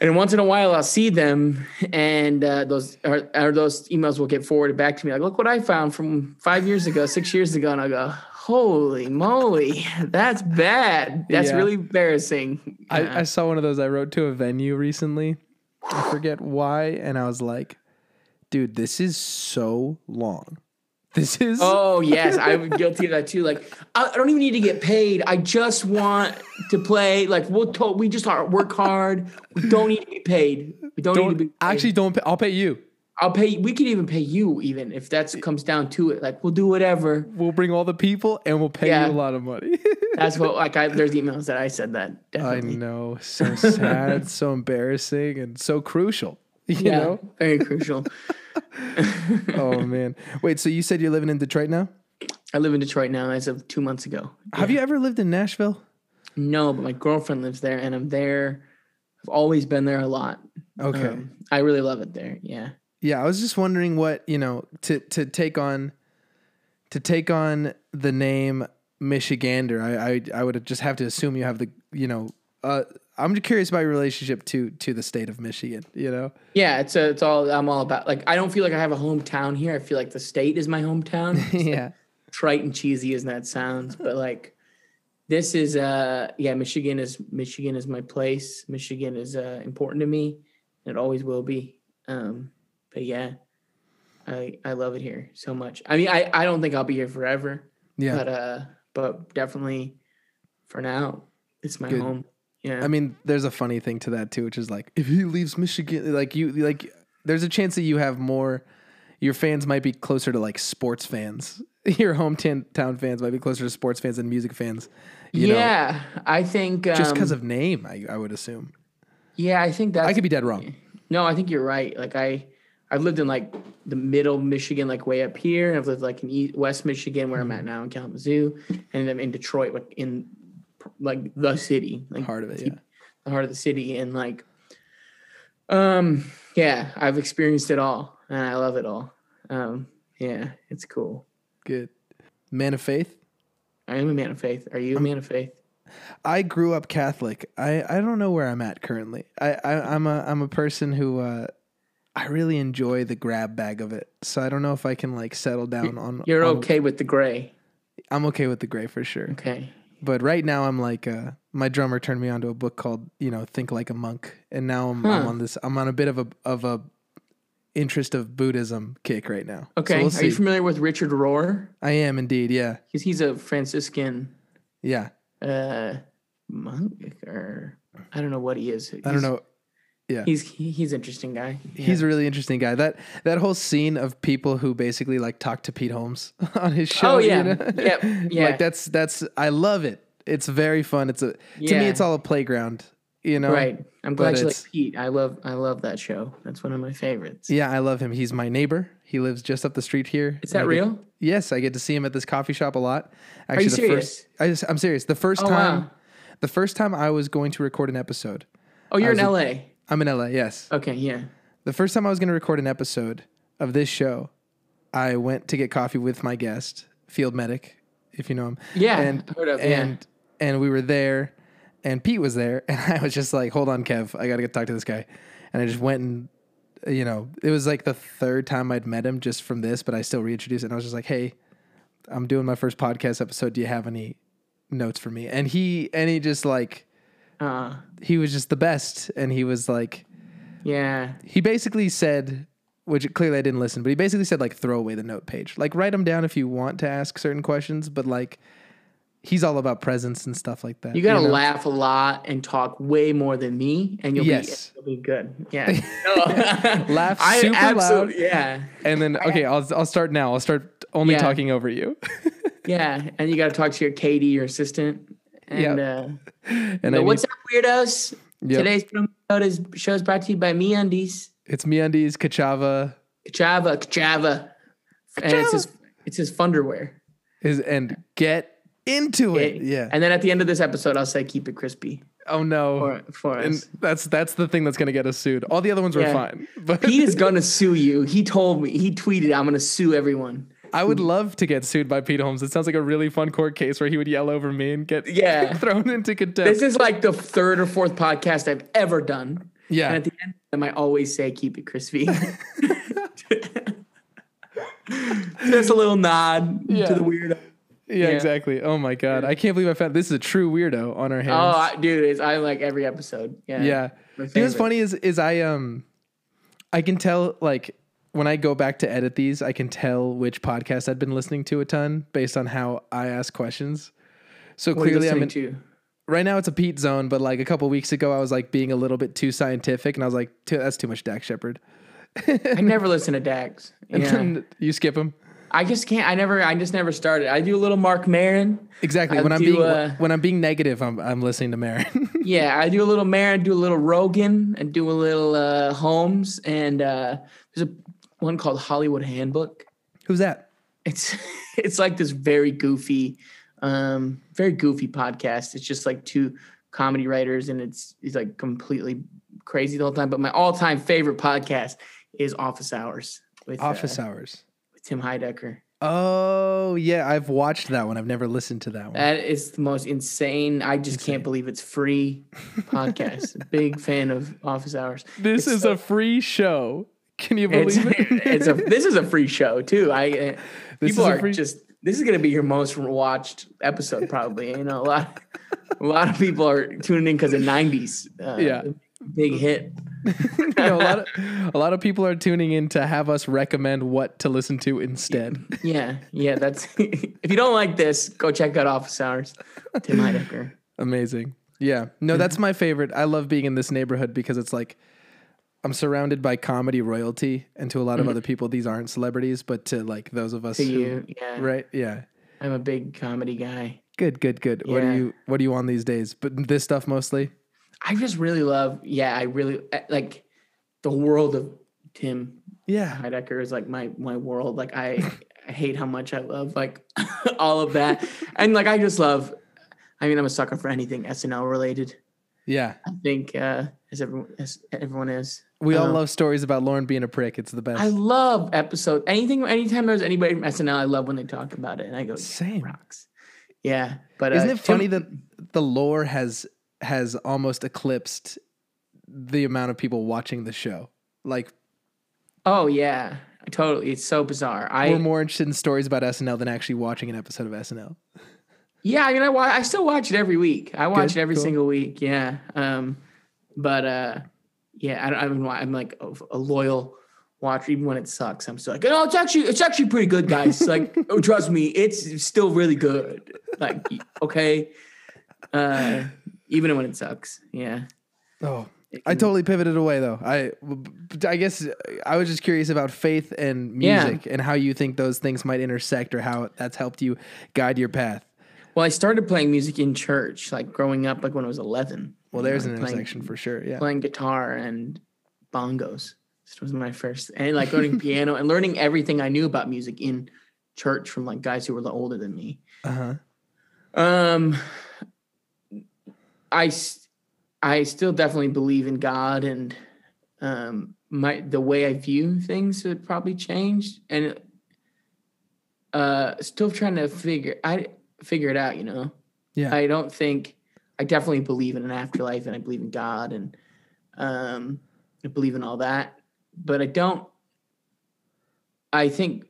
and once in a while I'll see them, and uh, those or, or those emails will get forwarded back to me. Like, look what I found from five years ago, six years ago, and I go, holy moly, that's bad. That's yeah. really embarrassing. I, uh, I saw one of those I wrote to a venue recently. I forget why, and I was like, dude, this is so long. This is... Oh, yes, I'm guilty of that, too. Like, I don't even need to get paid. I just want to play. Like, we'll to- we just work hard. We don't need to be paid. We don't, don't need to be paid. Actually, don't pay. I'll pay you. I'll pay. We could even pay you, even, if that comes down to it. Like, we'll do whatever. We'll bring all the people, and we'll pay yeah. you a lot of money. That's what, like, I, there's emails that I said that, definitely. I know. So sad, so embarrassing, and so crucial, you yeah, know? Very crucial. Oh, man. Wait, so you said you're living in Detroit now? I live in Detroit now as of two months ago. Yeah. Have you ever lived in Nashville? No, but my girlfriend lives there, and I'm there. I've always been there a lot. Okay. Um, I really love it there, yeah. Yeah, I was just wondering what, you know, to, to take on to take on the name Michigander. I I, I would just have to assume you have the, you know, uh, I'm just curious about your relationship to to the state of Michigan, you know? Yeah, it's a, it's all I'm all about. Like, I don't feel like I have a hometown here. I feel like the state is my hometown. Yeah. Like, trite and cheesy as that sounds, but like this is uh yeah, Michigan is Michigan is my place. Michigan is uh, important to me, and it always will be. Um But yeah, I I love it here so much. I mean, I, I don't think I'll be here forever. Yeah. But uh, but definitely for now, it's my Good. home. Yeah. I mean, there's a funny thing to that too, which is like if he leaves Michigan, like you like, there's a chance that you have more. Your fans might be closer to like sports fans. Your hometown fans might be closer to sports fans than music fans. You yeah, know? I think um, just because of name, I I would assume. Yeah, I think that I could be dead wrong. No, I think you're right. Like I. I've lived in like the middle Michigan, like way up here. And I've lived like in East, West Michigan, where I'm at now in Kalamazoo, and I'm in Detroit, like in like the city, like heart of it, the, yeah, the heart of the city, and like, um, yeah, I've experienced it all, and I love it all. Um, yeah, it's cool. Good, Man of faith? I am a man of faith. Are you a man of faith? I grew up Catholic. I, I don't know where I'm at currently. I, I I'm a I'm a person who uh, I really enjoy the grab bag of it. So I don't know if I can like settle down on. You're on, okay with the gray. I'm okay with the gray for sure. Okay. But right now I'm like uh, my drummer turned me onto a book called, you know, Think Like a Monk, and now I'm, huh. I'm on this. I'm on a bit of a of a interest of Buddhism kick right now. Okay. So we'll Are you familiar with Richard Rohr? I am indeed. Yeah. Because he's a Franciscan. Yeah. Uh, monk or I don't know what he is. He's, I don't know. Yeah, he's he, he's an interesting guy. Yeah. He's a really interesting guy. That that whole scene of people who basically like talk to Pete Holmes on his show. Oh yeah, you know? yeah, yeah. Like that's that's I love it. It's very fun. It's a yeah. to me it's all a playground. You know, right? I'm glad but you like Pete. I love I love that show. That's one of my favorites. Yeah, I love him. He's my neighbor. He lives just up the street here. Is that real? Get, yes, I get to see him at this coffee shop a lot. Actually, Are you the serious? First, I just, I'm serious. The first oh, time, wow. the first time I was going to record an episode. Oh, you're in L A. A, I'm in L A. Yes. Okay. Yeah. The first time I was going to record an episode of this show, I went to get coffee with my guest, Field Medic, if you know him. Yeah. And I heard of, and yeah. and we were there, and Pete was there, and I was just like, "Hold on, Kev, I got to get talk to this guy," and I just went and. You know, it was like the third time I'd met him just from this, but I still reintroduced it. And I was just like, "Hey, I'm doing my first podcast episode. Do you have any notes for me?" And he, and he just like, uh, he was just the best. And he was like, yeah, he basically said, which clearly I didn't listen, but he basically said like, throw away the note page, like write them down if you want to ask certain questions, but like, he's all about presence and stuff like that. You got to you know? laugh a lot and talk way more than me, and you'll, yes. be, you'll be good. Yeah. No. Laugh super I loud. Yeah. And then, okay, I'll I'll start now. I'll start only yeah. talking over you. yeah. And you got to talk to your Katie, your assistant. And, yeah. Uh, and need... what's up, weirdos? Yep. Today's promo show is brought to you by MeUndies. It's MeUndies, Kachava. Kachava, Kachava. And it's his, it's his funderwear. His, and get... into it. it, yeah. And then at the end of this episode, I'll say, keep it crispy. Oh, no. For, for us. And that's, that's the thing that's going to get us sued. All the other ones were yeah. fine. But Pete is going to sue you. He told me. He tweeted, I'm going to sue everyone. I would love to get sued by Pete Holmes. It sounds like a really fun court case where he would yell over me and get yeah. thrown into contempt. This is like the third or fourth podcast I've ever done. Yeah. And at the end of them, I always say, keep it crispy. Just a little nod yeah. to the weirdo. Yeah, yeah, exactly. Oh my God, I can't believe I found this is a true weirdo on our hands. Oh, I, dude, it's, I like every episode. Yeah, yeah. You know what's funny is is I um, I can tell like when I go back to edit these, I can tell which podcast I've been listening to a ton based on how I ask questions. So what clearly, I'm in, to? right now it's a Pete zone. But like a couple weeks ago, I was like being a little bit too scientific, and I was like, that's too much Dax Shepard. I never listen to Dax. Yeah. You skip him. I just can't. I never. I just never started. I do a little Marc Maron. Exactly. I when I'm do, being uh, when I'm being negative, I'm I'm listening to Maron. yeah, I do a little Maron, do a little Rogan, and do a little uh, Holmes, and uh, there's a one called Hollywood Handbook. Who's that? It's it's like this very goofy, um, very goofy podcast. It's just like two comedy writers, and it's it's like completely crazy the whole time. But my all time favorite podcast is Office Hours. With, Office uh, Hours. Tim Heidecker. Oh, yeah. I've watched that one. I've never listened to that one. That is the most insane. I just insane. can't believe it's free podcast. Big fan of Office Hours. This it's is so, a free show. Can you believe it's, it? it's a, this is a free show, too. I uh, People are free, just, this is going to be your most watched episode, probably. You know, a lot, a lot of people are tuning in because of nineties. Uh, yeah. Big hit. you know, a lot of a lot of people are tuning in to have us recommend what to listen to instead. Yeah, yeah. That's if you don't like this, go check out Office Hours. Tim Heidecker. Amazing. Yeah. No, that's my favorite. I love being in this neighborhood because it's like I'm surrounded by comedy royalty, and to a lot of mm-hmm. other people, these aren't celebrities, but to like those of us to who, you, yeah. right? Yeah. I'm a big comedy guy. Good, good, good. Yeah. What are you What are you on these days? But this stuff mostly. I just really love, yeah, I really, like, the world of Tim yeah. Heidecker is, like, my my world. Like, I, I hate how much I love, like, all of that. And, like, I just love, I mean, I'm a sucker for anything S N L related. Yeah. I think uh, as everyone as everyone is. We um, all love stories about Lauren being a prick. It's the best. I love episodes. Anything, anytime there's anybody from S N L, I love when they talk about it. And I go, same. Rocks. Yeah. But isn't uh, it funny Tim- that the lore has has almost eclipsed the amount of people watching the show? Like, oh, yeah. Totally. It's so bizarre. I, we're more interested in stories about S N L than actually watching an episode of S N L. Yeah, I mean, I, I still watch it every week. I watch Good, it every cool. single week. Yeah. Um, but, uh, yeah, I don't, I mean, I'm like a loyal watcher, even when it sucks. I'm still like, oh, it's actually, it's actually pretty good, guys. Like, oh, trust me, it's still really good. Like, okay. Uh, even when it sucks. Yeah. Oh, I totally pivoted away though. I, I guess I was just curious about faith and music yeah. and how you think those things might intersect or how that's helped you guide your path. Well, I started playing music in church, like growing up, like when I was eleven. Well, there's you know, an playing, intersection for sure. Yeah. Playing guitar and bongos. This was my first, and like learning piano and learning everything I knew about music in church from like guys who were older than me. Uh huh. Um, I, I still definitely believe in God, and um, my the way I view things had probably changed, and uh, still trying to figure I figure it out. You know, yeah. I don't think I definitely believe in an afterlife, and I believe in God, and um, I believe in all that, but I don't. I think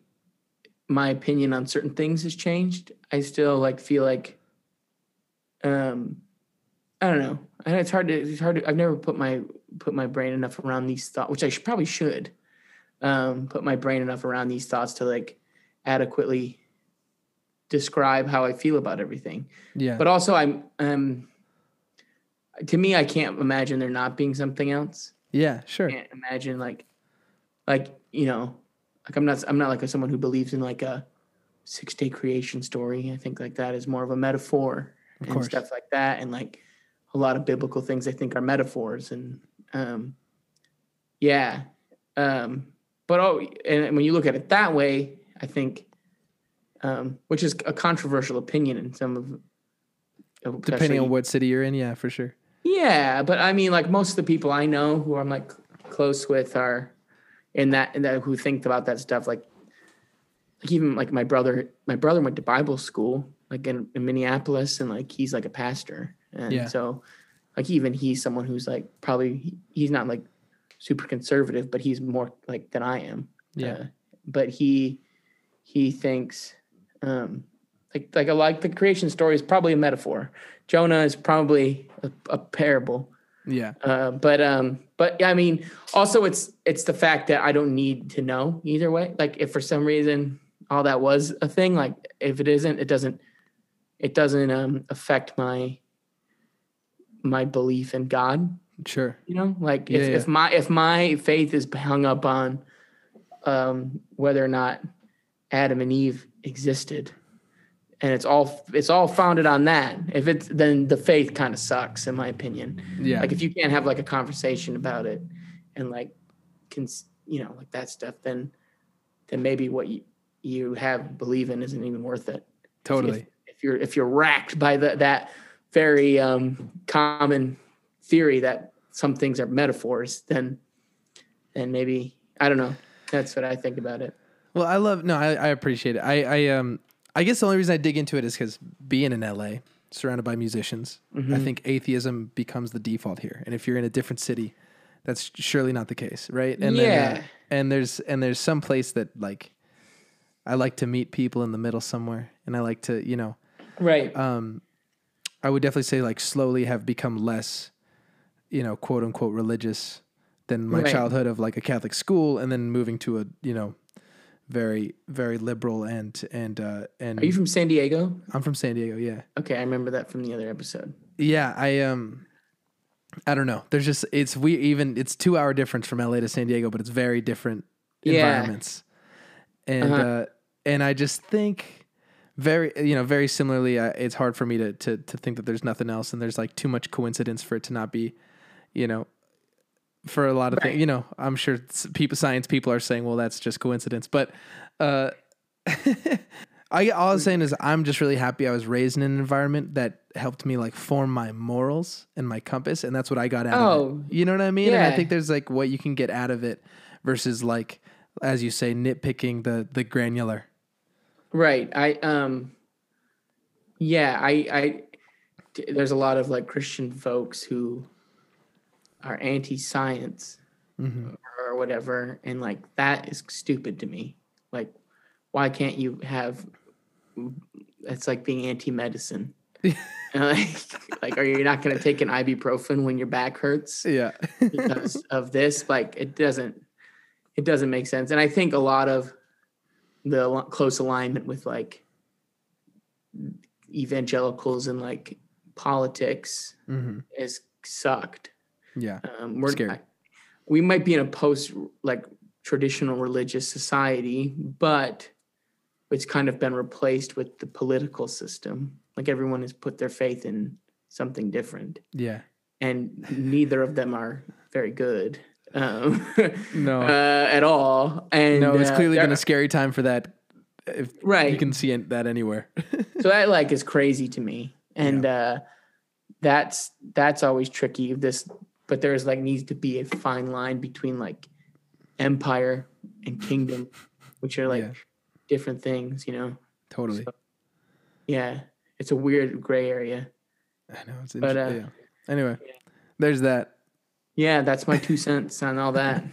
my opinion on certain things has changed. I still like feel like, um, I don't know. And it's hard to, it's hard to, I've never put my, put my brain enough around these thoughts, which I should, probably should, um, put my brain enough around these thoughts to like adequately describe how I feel about everything. Yeah. But also I'm, um, to me, I can't imagine there not being something else. Yeah, sure. I can't imagine like, like, you know, like I'm not, I'm not like a, someone who believes in like a six day creation story. I think like that is more of a metaphor of and course. Stuff like that. And like, a lot of biblical things I think are metaphors and, um, yeah. Um, but, oh, and when you look at it that way, I think, um, which is a controversial opinion in some of, depending on what city you're in. Yeah, for sure. Yeah. But I mean, like most of the people I know who I'm like close with are in that, in that who think about that stuff. Like, like even like my brother, my brother went to Bible school, like in, in Minneapolis, and like, he's like a pastor. And yeah. so like, even he's someone who's like, probably he's not like super conservative, but he's more like than I am. Yeah. Uh, but he, he thinks, um, like, like a, like the creation story is probably a metaphor. Jonah is probably a, a parable. Yeah. Uh, but, um, but I mean, also it's, it's the fact that I don't need to know either way. Like if for some reason all that was a thing, like if it isn't, it doesn't, it doesn't, um, affect my, my belief in God. Sure. You know, like if, yeah, yeah. if my, if my faith is hung up on, um, whether or not Adam and Eve existed, and it's all, it's all founded on that. If it's, then the faith kind of sucks in my opinion. Yeah. Like if you can't have like a conversation about it and like, can, you know, like that stuff, then, then maybe what you, you have believe in isn't even worth it. Totally. If, if you're, if you're racked by the, that, very um, common theory that some things are metaphors, then, then maybe, I don't know. That's what I think about it. Well, I love, no, I, I appreciate it. I, I, um, I guess the only reason I dig into it is because being in L A surrounded by musicians, mm-hmm. I think atheism becomes the default here. And if you're in a different city, that's surely not the case. Right. And yeah. Then, uh, and there's, and there's some place that like, I like to meet people in the middle somewhere, and I like to, you know, right. Um, I would definitely say like slowly have become less, you know, quote unquote religious than my right. childhood of like a Catholic school, and then moving to a, you know, very, very liberal and, and, uh, and. Are you from San Diego? I'm from San Diego. Yeah. Okay. I remember that from the other episode. Yeah. I, um, I don't know. There's just, it's, we even, it's two hour difference from L A to San Diego, but it's very different yeah. environments. And, uh-huh. uh, and I just think, Very, you know, very similarly, uh, it's hard for me to, to, to think that there's nothing else, and there's like too much coincidence for it to not be, you know, for a lot of right. things, you know, I'm sure people, science people are saying, well, that's just coincidence, but, uh, I, I all I'm saying is I'm just really happy I was raised in an environment that helped me like form my morals and my compass, and that's what I got out oh, of it. You know what I mean? Yeah. And I think there's like what you can get out of it versus like, as you say, nitpicking the the granular. Right. I um. Yeah, I I there's a lot of like Christian folks who are anti-science mm-hmm. or whatever, and like that is stupid to me. Like, why can't you have? It's like being anti-medicine. like, like, are you not going to take an ibuprofen when your back hurts? Yeah, because of this, like, it doesn't, it doesn't make sense. And I think a lot of the close alignment with like evangelicals and like politics mm-hmm. is sucked. Yeah, um, we're scared. We might be in a post like traditional religious society, but it's kind of been replaced with the political system. Like everyone has put their faith in something different. Yeah, and neither of them are very good. Um, no, uh, at all. And no, it's clearly uh, been a scary time for that. If right, you can see that anywhere. So that like is crazy to me, and yeah. uh, that's that's always tricky. This, but there's like needs to be a fine line between like empire and kingdom, which are like yeah. different things, you know. Totally. So, yeah, it's a weird gray area. I know it's but, interesting. Uh, yeah. Anyway, yeah. there's that. Yeah, that's my two cents on all that.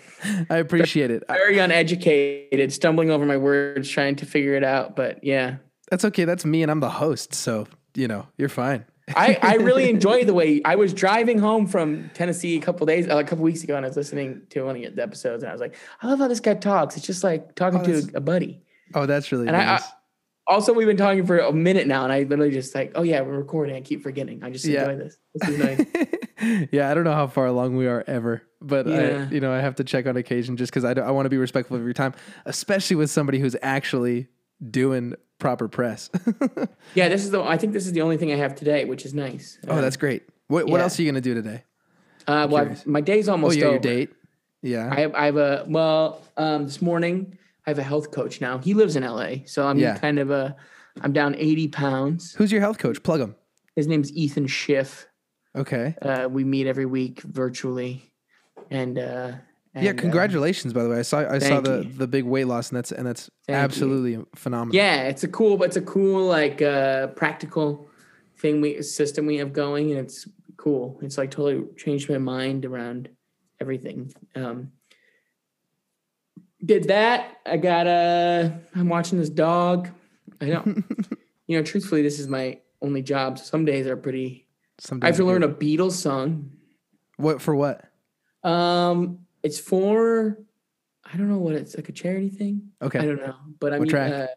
I appreciate it. Very uneducated, stumbling over my words, trying to figure it out. But yeah. That's okay. That's me, and I'm the host. So, you know, you're fine. I, I really enjoy the way I was driving home from Tennessee a couple days, a couple weeks ago, and I was listening to one of the episodes, and I was like, I love how this guy talks. It's just like talking oh, to a buddy. Oh, that's really and nice. I, I, also, we've been talking for a minute now, and I literally just like, oh, yeah, we're recording. I keep forgetting. I just yeah. enjoy this. This is nice. Yeah, I don't know how far along we are ever, but yeah. I, you know, I have to check on occasion just because I, I want to be respectful of your time, especially with somebody who's actually doing proper press. Yeah, this is the. I think this is the only thing I have today, which is nice. Oh, uh, that's great. What yeah. What else are you gonna do today? Uh, well, I've, my day's almost. Oh, yeah, over. Your date. Yeah, I have. I have a well. Um, this morning I have a health coach now. He lives in L A, so I'm yeah. kind of a. I'm down eighty pounds. Who's your health coach? Plug him. His name's Ethan Schiff. Okay. Uh, we meet every week virtually, and, uh, and yeah, congratulations. Uh, by the way, I saw I saw the, the big weight loss, and that's and that's thank absolutely you. Phenomenal. Yeah, it's a cool, it's a cool like uh, practical thing we system we have going, and it's cool. It's like totally changed my mind around everything. Um, did that? I got a. I'm watching this dog. I don't. You know, truthfully, this is my only job. So some days are pretty. I have to learn a Beatles song. What for what? Um, it's for I don't know what it's like a charity thing. Okay, I don't know, but I what mean, track? Uh,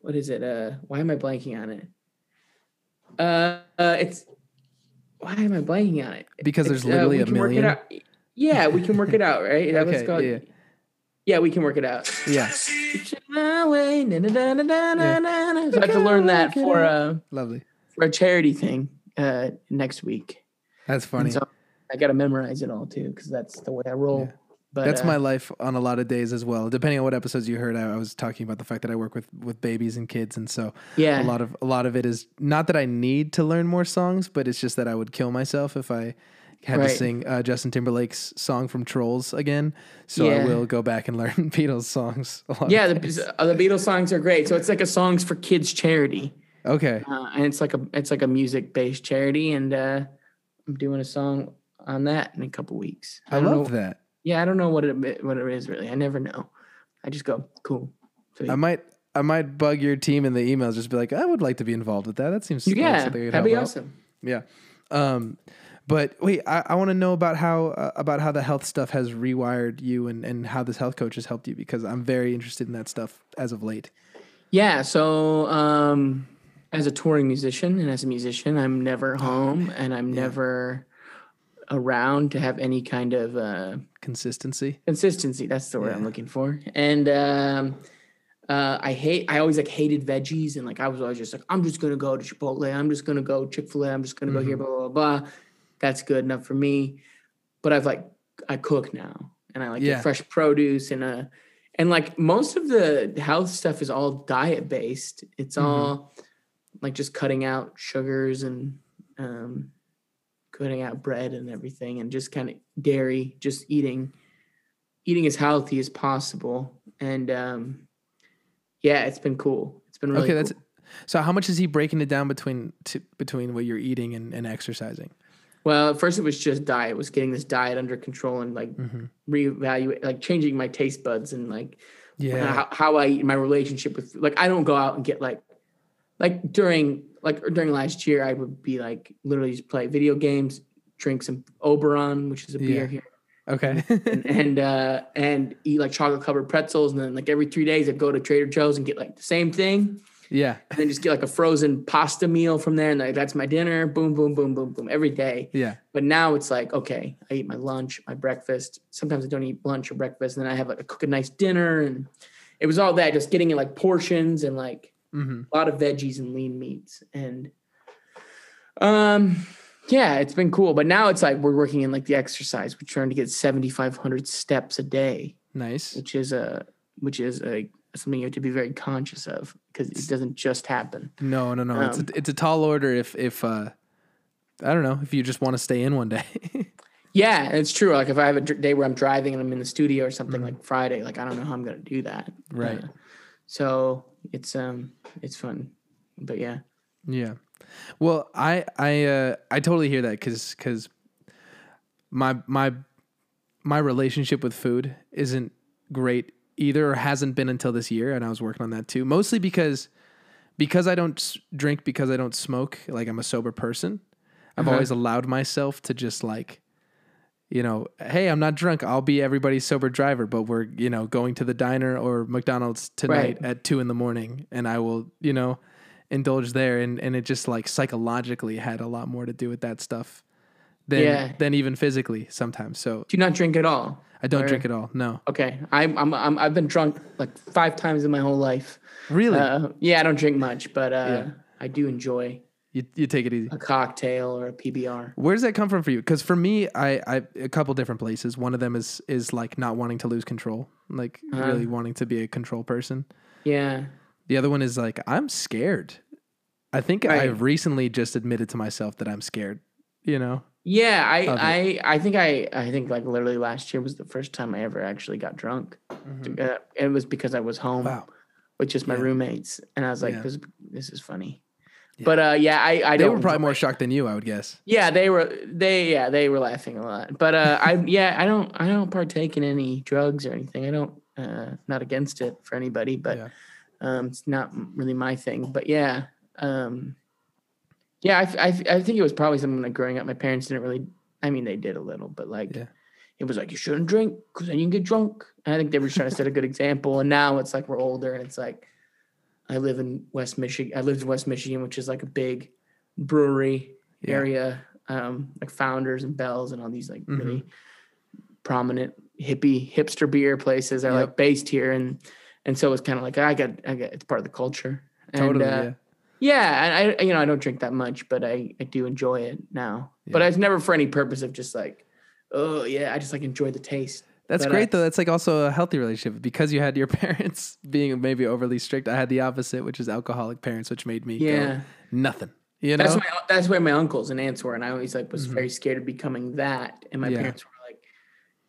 what is it? Uh, why am I blanking on it? Uh, uh it's why am I blanking on it? Because it's, there's literally uh, a million. Yeah, we can work it out, right? That okay, was yeah. yeah, we can work it out. Yeah. yeah. So I have to learn that for uh lovely for a charity thing. Uh, next week. That's funny. So I got to memorize it all too, because that's the way I roll. Yeah. But that's uh, my life on a lot of days as well. Depending on what episodes you heard, I, I was talking about the fact that I work with, with babies and kids, and so yeah. a lot of a lot of it is not that I need to learn more songs, but it's just that I would kill myself if I had right. to sing uh, Justin Timberlake's song from Trolls again. So yeah. I will go back and learn Beatles songs. A lot yeah, of the, the Beatles songs are great. So it's like a Songs for Kids charity. Okay, uh, and it's like a it's like a music based charity, and uh, I'm doing a song on that in a couple weeks. I, I love know, that. Yeah, I don't know what it what it is really. I never know. I just go cool. Sweet. I might I might bug your team in the emails, just be like, I would like to be involved with that. That seems yeah, like that'd be out. Awesome. Yeah, um, but wait, I, I want to know about how uh, about how the health stuff has rewired you, and and how this health coach has helped you, because I'm very interested in that stuff as of late. Yeah. So. Um, As a touring musician and as a musician, I'm never home, and I'm yeah. never around to have any kind of uh, consistency. Consistency, that's the word yeah. I'm looking for. And um, uh, I hate. I always like hated veggies, and like I was always just like, I'm just gonna go to Chipotle. I'm just gonna go Chick-fil-A. I'm just gonna mm-hmm. go here. Blah, blah blah blah. That's good enough for me. But I've like I cook now, and I like yeah. get fresh produce and uh And like most of the health stuff is all diet based. It's mm-hmm. all like just cutting out sugars and um, cutting out bread and everything, and just kind of dairy, just eating, eating as healthy as possible. And um, yeah, it's been cool. It's been really okay. Cool. That's so. How much is he breaking it down between t- between what you're eating and, and exercising? Well, at first it was just diet. It was getting this diet under control and like mm-hmm. reevaluate, like changing my taste buds and like yeah. how, how I eat, my relationship with, like, I don't go out and get like, like during, like during last year, I would be like literally just play video games, drink some Oberon, which is a beer yeah. here. Okay. and, and, uh, and eat like chocolate covered pretzels. And then like every three days I'd go to Trader Joe's and get like the same thing. Yeah. And then just get like a frozen pasta meal from there. And like, that's my dinner. Boom, boom, boom, boom, boom. Every day. Yeah. But now it's like, okay, I eat my lunch, my breakfast. Sometimes I don't eat lunch or breakfast. And then I have like a cook a nice dinner. And it was all that, just getting in like portions and like mm-hmm. a lot of veggies and lean meats. And um, yeah, it's been cool. But now it's like, we're working in like the exercise. We're trying to get seventy-five hundred steps a day. Nice. Which is a, which is a, something you have to be very conscious of, because it doesn't just happen. No, no, no. Um, it's, a, it's a tall order if, if uh, I don't know, if you just want to stay in one day. Yeah, it's true. Like if I have a day where I'm driving and I'm in the studio or something mm-hmm. like Friday, like I don't know how I'm going to do that. Right. Uh, so it's, um, it's fun, but yeah. Yeah. Well, I, I, uh, I totally hear that. Cause, cause my, my, my relationship with food isn't great either, or hasn't been until this year, and I was working on that too. Mostly because because I don't drink, because I don't smoke, like I'm a sober person. I've uh-huh. always allowed myself to just like, you know, hey, I'm not drunk. I'll be everybody's sober driver, but we're, you know, going to the diner or McDonald's tonight right. at two in the morning, and I will, you know, indulge there. And, and it just like psychologically had a lot more to do with that stuff than yeah. than even physically sometimes. So do you not drink at all? I don't or, drink at all. No. Okay. I'm, I'm, I'm, I've been drunk like five times in my whole life. Really? Uh, yeah. I don't drink much, but, uh, yeah. I do enjoy you, you take it easy. A cocktail or a P B R. Where does that come from for you? Cause for me, I, I, a couple different places. One of them is, is like not wanting to lose control, like uh-huh. really wanting to be a control person. Yeah. The other one is like, I'm scared. I think right. I've recently just admitted to myself that I'm scared, you know? Yeah, I, I, I think I, I think like literally last year was the first time I ever actually got drunk. Mm-hmm. Uh, it was because I was home wow. with just my yeah. roommates, and I was like, yeah. "This, this is funny." Yeah. But uh, yeah, I, I they don't, were probably more shocked than you, I would guess. Yeah, they were. They yeah, they were laughing a lot. But uh, I yeah, I don't, I don't partake in any drugs or anything. I don't, uh, not against it for anybody, but yeah. um, it's not really my thing. But yeah. Um, Yeah, I, I, I think it was probably something like growing up. My parents didn't really, I mean, they did a little, but like, yeah. it was like, you shouldn't drink because then you can get drunk. And I think they were trying to set a good example. And now it's like, we're older, and it's like, I live in West Michigan. I lived in West Michigan, which is like a big brewery yeah. area, um, like Founders and Bell's and all these like mm-hmm. really prominent hippie hipster beer places are yep. like based here. And, and so it's kind of like, I got, I got, it's part of the culture. Totally. And, uh, yeah. Yeah, I, you know, I don't drink that much, but I, I do enjoy it now. Yeah. But it's never for any purpose of just like, oh, yeah, I just like enjoy the taste. That's but great, I, though. That's like also a healthy relationship. Because you had your parents being maybe overly strict, I had the opposite, which is alcoholic parents, which made me yeah. go nothing. You know? That's why that's why my uncles and aunts were, and I always like was mm-hmm. very scared of becoming that. And my yeah. parents were like,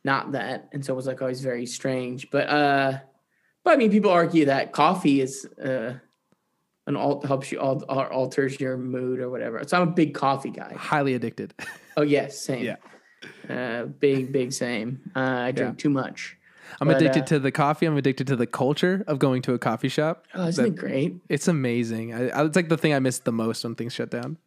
not that. And so it was like always very strange. But, uh, but I mean, people argue that coffee is... Uh, and alt helps you alt, alters your mood or whatever. So I'm a big coffee guy. Highly addicted. Oh yes, same. Yeah. Uh, big, big same. Uh, I drink yeah. too much. I'm but, addicted uh, to the coffee. I'm addicted to the culture of going to a coffee shop. Oh, isn't that, it great? It's amazing. I, I, it's like the thing I miss the most when things shut down.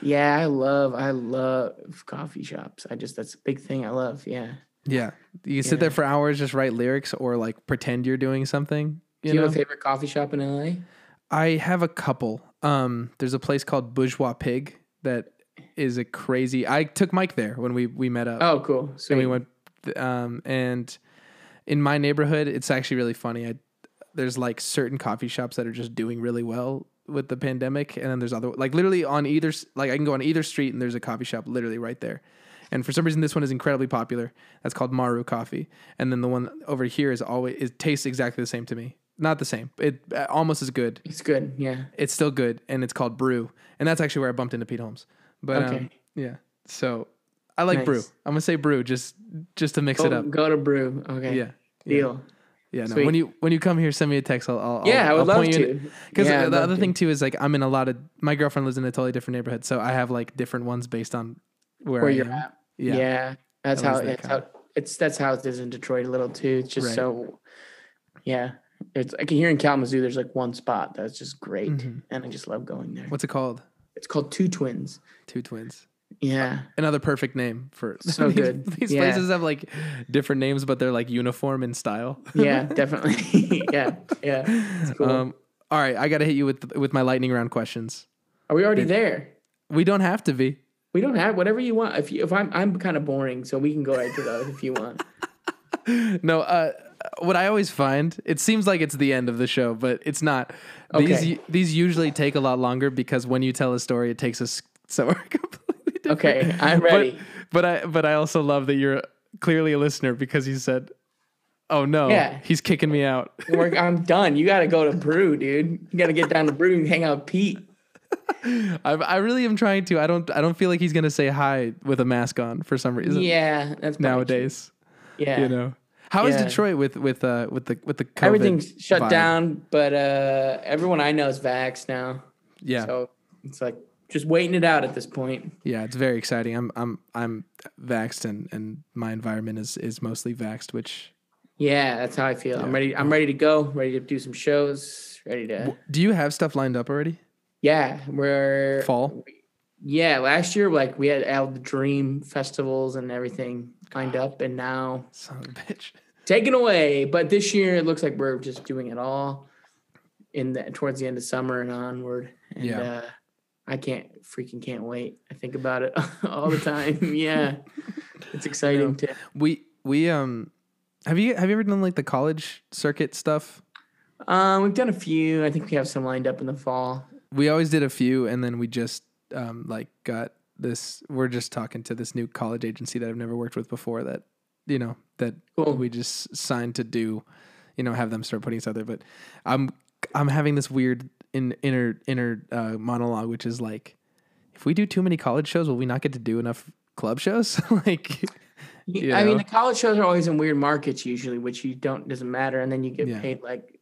Yeah, I love, I love coffee shops. I just, that's a big thing I love. Yeah. Yeah. You sit yeah. there for hours, just write lyrics or like pretend you're doing something. You Do you know? have a favorite coffee shop in L A? I have a couple. Um, there's a place called Bourgeois Pig that is a crazy... I took Mike there when we, we met up. Oh, cool. So we went... Um, and in my neighborhood, it's actually really funny. I, there's like certain coffee shops that are just doing really well with the pandemic. And then there's other... Like literally on either... Like I can go on either street and there's a coffee shop literally right there. And for some reason, this one is incredibly popular. That's called Maru coffee. And then the one over here is always, it tastes exactly the same to me. Not the same. It almost as good. It's good. Yeah. It's still good. And it's called Brew. And that's actually where I bumped into Pete Holmes. But okay. um, yeah. So I like nice. Brew. I'm going to say Brew just, just to mix go, it up. Go to Brew. Okay. Yeah. Deal. Yeah. Yeah, no. Sweet. When you when you come here, send me a text. I'll, I'll yeah, I would I'll love point to. Because yeah, the other to. thing too is like I'm in a lot of. My girlfriend lives in a totally different neighborhood, so I have like different ones based on where, where I you're am. at. Yeah, yeah that's how, that it's how it's that's how it is in Detroit a little too. It's just right. so. Yeah, it's like here in Kalamazoo, there's like one spot that's just great, mm-hmm. and I just love going there. What's it called? It's called Two Twins. Two Twins. Yeah. Another perfect name for so these, good. These yeah. places have like different names, but they're like uniform in style. Yeah, definitely. yeah. Yeah. It's cool. Um, all right. I got to hit you with, the, with my lightning round questions. Are we already it, there? We don't have to be. We don't have whatever you want. If you, if I'm, I'm kind of boring, so we can go right to those if you want. No, uh, what I always find, it seems like it's the end of the show, but it's not. Okay. These, these usually take a lot longer because when you tell a story, it takes us somewhere completely. Okay, I'm ready. But, but I but I also love that you're clearly a listener because you said, "Oh no, yeah. he's kicking me out." We're, I'm done. You got to go to Brew, dude. You got to get down to Brew and hang out with Pete. I I really am trying to. I don't I don't feel like he's gonna say hi with a mask on for some reason. Yeah, that's nowadays. True. Yeah, you know how yeah. is Detroit with with uh with the with the COVID everything's shut vibe? down, but uh, everyone I know is vaxxed now. Yeah, so it's like. Just waiting it out at this point. Yeah, it's very exciting. I'm I'm I'm vaxxed and, and my environment is, is mostly vaxxed, which yeah, that's how I feel. Yeah. I'm ready I'm ready to go, ready to do some shows, ready to Do you have stuff lined up already? Yeah, we're Fall? We, yeah, last year like we had all the dream festivals and everything lined God. up and now son of a bitch. Taken away, but this year it looks like we're just doing it all in the, towards the end of summer and onward and yeah. uh I can't freaking can't wait. I think about it all the time. Yeah. It's exciting. No. too. We, we, um, have you, have you ever done like the college circuit stuff? Um, we've done a few. I think we have some lined up in the fall. We always did a few. And then we just, um, like got this, we're just talking to this new college agency that I've never worked with before that, you know, that cool. we just signed to do, you know, have them start putting together. But I'm, I'm having this weird, in inner inner uh, monologue, which is like, if we do too many college shows, will we not get to do enough club shows? like, you I know. mean, the college shows are always in weird markets usually, which you don't doesn't matter, and then you get yeah. paid like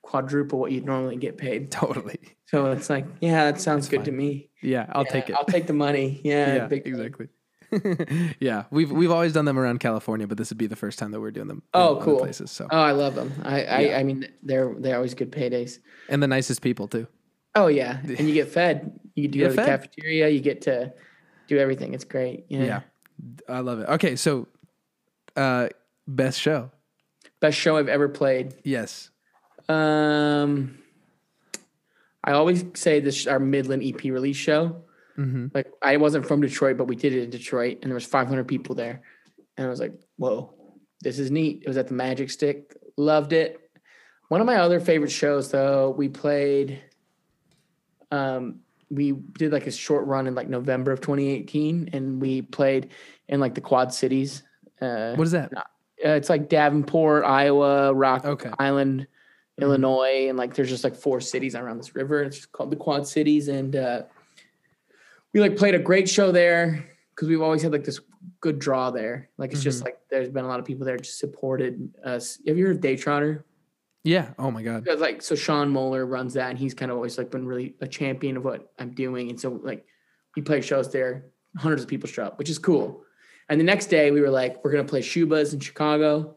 quadruple what you'd normally get paid. Totally. So it's like, yeah, that sounds it's good fine. to me. Yeah, I'll yeah, take it. I'll take the money. Yeah, yeah big exactly. yeah, we've we've always done them around California, but this would be the first time that we're doing them. Oh, in cool other places. So, oh, I love them. I I, yeah. I mean, they're they're always good paydays, and the nicest people too. Oh yeah, and you get fed. You do you go to the fed. cafeteria. You get to do everything. It's great. Yeah, yeah. I love it. Okay, so uh, best show, best show I've ever played. Yes. Um, I always say this our Midland E P release show. Mm-hmm. Like I wasn't from Detroit, but we did it in Detroit, and there was five hundred people there, and I was like, "Whoa, this is neat." It was at the Magic Stick, loved it. One of my other favorite shows, though, we played. Um, we did like a short run in like November of twenty eighteen, and we played in like the Quad Cities. Uh, what is that? Uh, it's like Davenport, Iowa, Rock okay. Island, mm-hmm. Illinois, and like there's just like four cities around this river. It's called the Quad Cities, and. Uh, We like played a great show there because we've always had like this good draw there. Like it's mm-hmm. just like there's been a lot of people there just supported us. Have you heard of Daytrotter? Yeah. Oh my God. Because like so Sean Moeller runs that and he's kind of always like been really a champion of what I'm doing. And so like we play shows there, hundreds of people show up, which is cool. And the next day we were like, we're gonna play Shuba's in Chicago,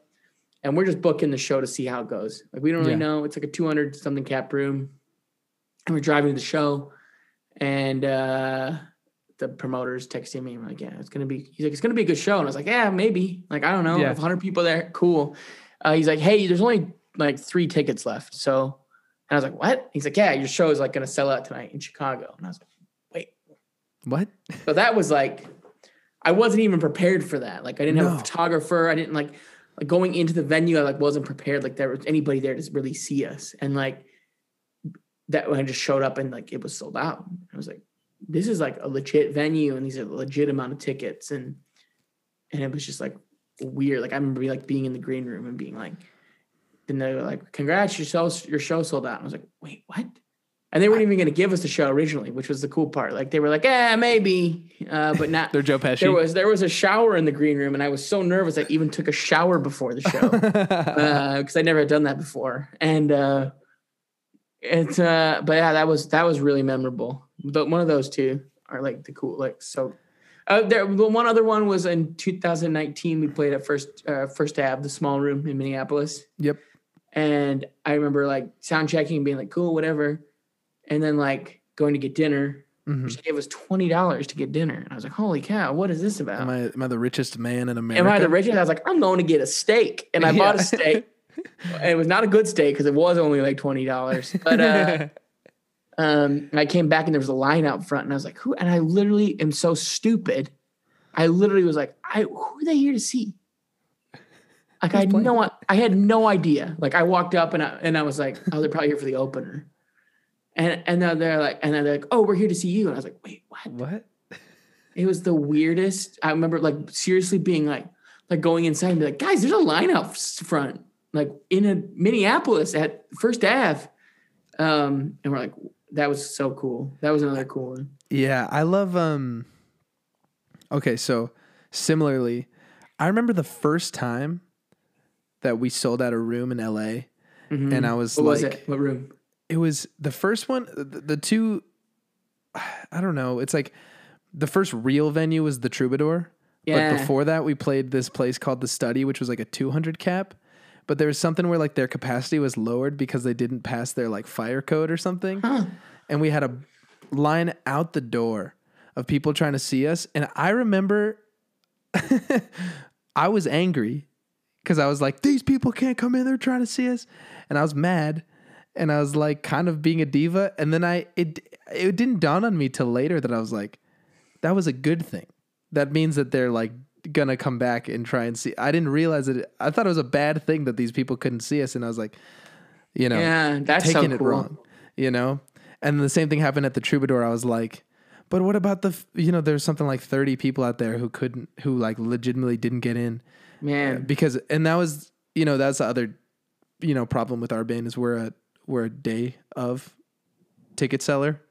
and we're just booking the show to see how it goes. Like we don't really yeah. know. It's like a two hundred something cap room, and we're driving to the show. And uh, the promoters texting me, I'm like, yeah, it's gonna be. He's like, it's gonna be a good show, and I was like, yeah, maybe. Like, I don't know, yeah. if one hundred people there, cool. Uh, he's like, hey, there's only like three tickets left. So, and I was like, what? He's like, yeah, your show is like gonna sell out tonight in Chicago. And I was like, wait, what? So that was like, I wasn't even prepared for that. Like, I didn't no. have a photographer. I didn't like, like going into the venue. I like wasn't prepared. Like there was anybody there to really see us, and like. That when I just showed up and like it was sold out, I was like, "This is like a legit venue, and these are a legit amount of tickets." And and it was just like weird. Like I remember like being in the green room and being like, then they were like, congrats, your show, your show sold out. And I was like, wait, what? And they weren't even going to give us the show originally, which was the cool part. Like they were like, eh, maybe, uh, but not. They're Joe Pesci. There was there was a shower in the green room, and I was so nervous I even took a shower before the show because uh, I never had done that before. And uh, it's uh, but yeah, that was that was really memorable. But one of those two are like the cool, like so. Uh, there, the one other one was in two thousand nineteen. We played at First uh, First Ave, the small room in Minneapolis. Yep. And I remember like sound checking, being like, cool, whatever. And then, like, going to get dinner. Mm-hmm. She gave us twenty dollars to get dinner. And I was like, holy cow, what is this about? Am I, am I the richest man in America? Am I the richest? I was like, I'm going to get a steak. And I yeah. bought a steak. And it was not a good steak because it was only, like, twenty dollars. But uh, um, I came back and there was a line out front. And I was like, who? And I literally am so stupid. I literally was like, I who are they here to see? Like, I had, no, I had no idea. Like, I walked up and I, and I was like, oh, they're probably here for the opener. And and then they're like, and then they're like, oh, we're here to see you. And I was like, wait, what? What? It was the weirdest. I remember like seriously being like, like going inside and be like, guys, there's a line out front, like in a Minneapolis at First Ave. Um, and we're like, that was so cool. That was another cool one. Yeah, I love. Um, okay, so similarly, I remember the first time that we sold out a room in L A, mm-hmm. and I was what like, was it? What room? It was the first one, the, the two, I don't know. It's like the first real venue was the Troubadour. Yeah. But before that, we played this place called The Study, which was like a two hundred cap. But there was something where like their capacity was lowered because they didn't pass their like fire code or something. Huh. And we had a line out the door of people trying to see us. And I remember I was angry because I was like, these people can't come in. They're trying to see us. And I was mad. And I was like kind of being a diva. And then I it it didn't dawn on me till later that I was like, that was a good thing. That means that they're like going to come back and try and see. I didn't realize it. I thought it was a bad thing that these people couldn't see us. And I was like, you know, yeah, that's taking so cool. it wrong, you know. And the same thing happened at the Troubadour. I was like, but what about the, you know, there's something like thirty people out there who couldn't, who like legitimately didn't get in. Man. Uh, because, and that was, you know, that's the other, you know, problem with our band is we're a, we're a day of ticket seller.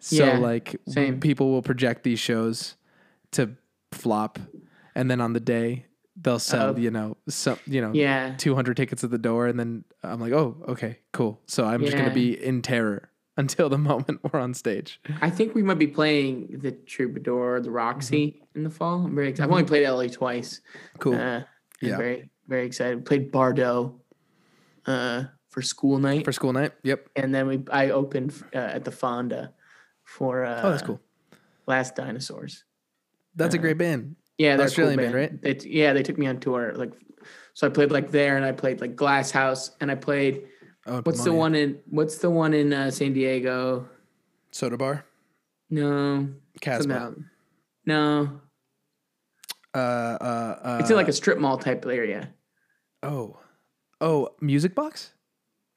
So yeah, like same. People will project these shows to flop. And then on the day they'll sell, uh, you know, some, you know, yeah. two hundred tickets at the door. And then I'm like, oh, okay, cool. So I'm yeah. just going to be in terror until the moment we're on stage. I think we might be playing the Troubadour, the Roxy mm-hmm. in the fall. I'm very excited. I've only played L A twice. Cool. Uh, yeah. Very, very excited. Played Bardo, uh, For school night, for school night, yep. And then we, I opened uh, at the Fonda for. Uh, oh, that's cool. Last Dinosaurs. That's uh, a great band. Yeah, they're Australian cool band. band, right? It, yeah, they took me on tour. Like, so I played like there, and I played like Glass House, and I played. Oh, what's the one in? What's the one in uh, San Diego? Soda Bar. No. Casper. No. Uh, uh, uh. It's in like a strip mall type area. Oh, oh, Music Box.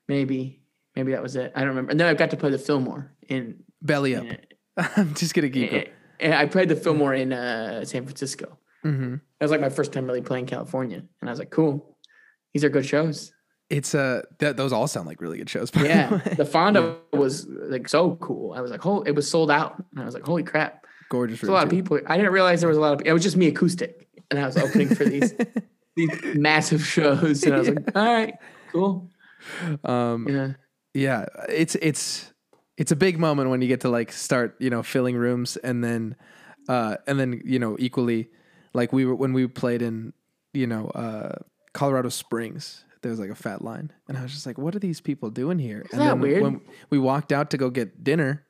Maybe, maybe that was it. I don't remember. And then I got to play the Fillmore in Belly Up. In, I'm just gonna keep it. And I played the Fillmore in uh, San Francisco. Mm-hmm. That was like my first time really playing California, and I was like, "Cool, these are good shows." It's uh, th- those all sound like really good shows. Yeah, the, the Fonda yeah. was like so cool. I was like, "Oh, it was sold out," and I was like, "Holy crap!" Gorgeous. There's a lot too. of people. I didn't realize there was a lot of people. It was just me acoustic, and I was opening for these these massive shows, and I was yeah. like, "All right, cool." Um, yeah. yeah, it's, it's, it's a big moment when you get to like start, you know, filling rooms and then, uh, and then, you know, equally like we were, when we played in, you know, uh, Colorado Springs, there was like a fat line and I was just like, what are these people doing here? Isn't and that then weird? When we walked out to go get dinner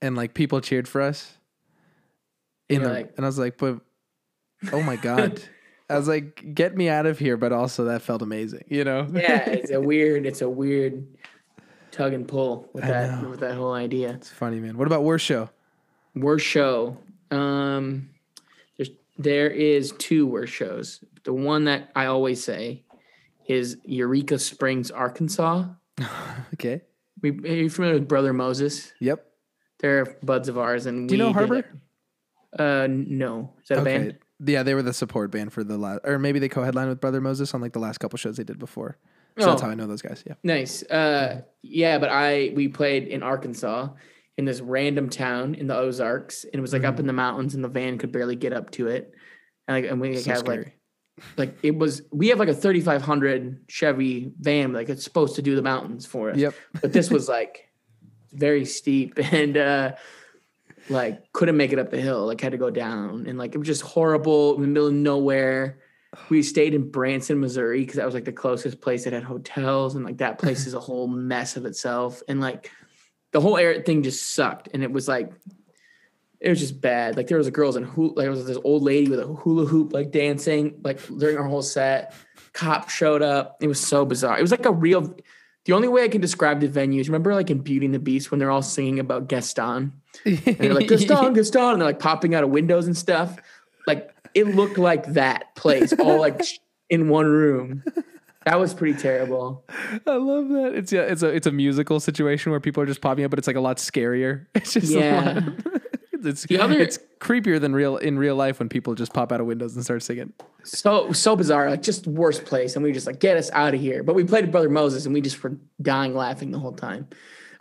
and like people cheered for us in the, like, and I was like, but oh my God. I was like, get me out of here, but also that felt amazing, you know? Yeah, it's a weird, it's a weird tug and pull with that with that whole idea. It's funny, man. What about worst show? Worst show. Um, there's there is two worst shows. The one that I always say is Eureka Springs, Arkansas. Okay. We are you familiar with Brother Moses? Yep. They're buds of ours, and do we you know Harbor? Uh, no. Is that a okay. band? Yeah, they were the support band for the last, or maybe they co-headlined with Brother Moses on like the last couple shows they did before. So oh. that's how I know those guys. Yeah. Nice. Uh, yeah, but I we played in Arkansas in this random town in the Ozarks, and it was like mm-hmm. up in the mountains, and the van could barely get up to it. And like, and we like, so had scary. like. Like it was, we have like a thirty-five hundred Chevy van, like it's supposed to do the mountains for us. Yep. But this was like very steep and uh, like couldn't make it up the hill, like had to go down, and like it was just horrible in the middle of nowhere. We stayed in Branson, Missouri, because that was like the closest place that had hotels, and like that place is a whole mess of itself. And like the whole air thing just sucked, and it was like, it was just bad. Like there was a girls in hula, like there was this old lady with a hula hoop, like dancing, like during our whole set. Cop showed up. It was so bizarre. It was like a real. The only way I can describe the venues. Remember, like in Beauty and the Beast, when they're all singing about Gaston, and they're like Gaston, Gaston, and they're like popping out of windows and stuff. Like it looked like that place, all like in one room. That was pretty terrible. I love that. It's yeah, it's a it's a musical situation where people are just popping up, but it's like a lot scarier. It's just yeah. A lot. It's the other, it's creepier than real in real life when people just pop out of windows and start singing. So so bizarre, like just worst place, and we were just like, get us out of here. But we played Brother Moses, and we just were dying laughing the whole time.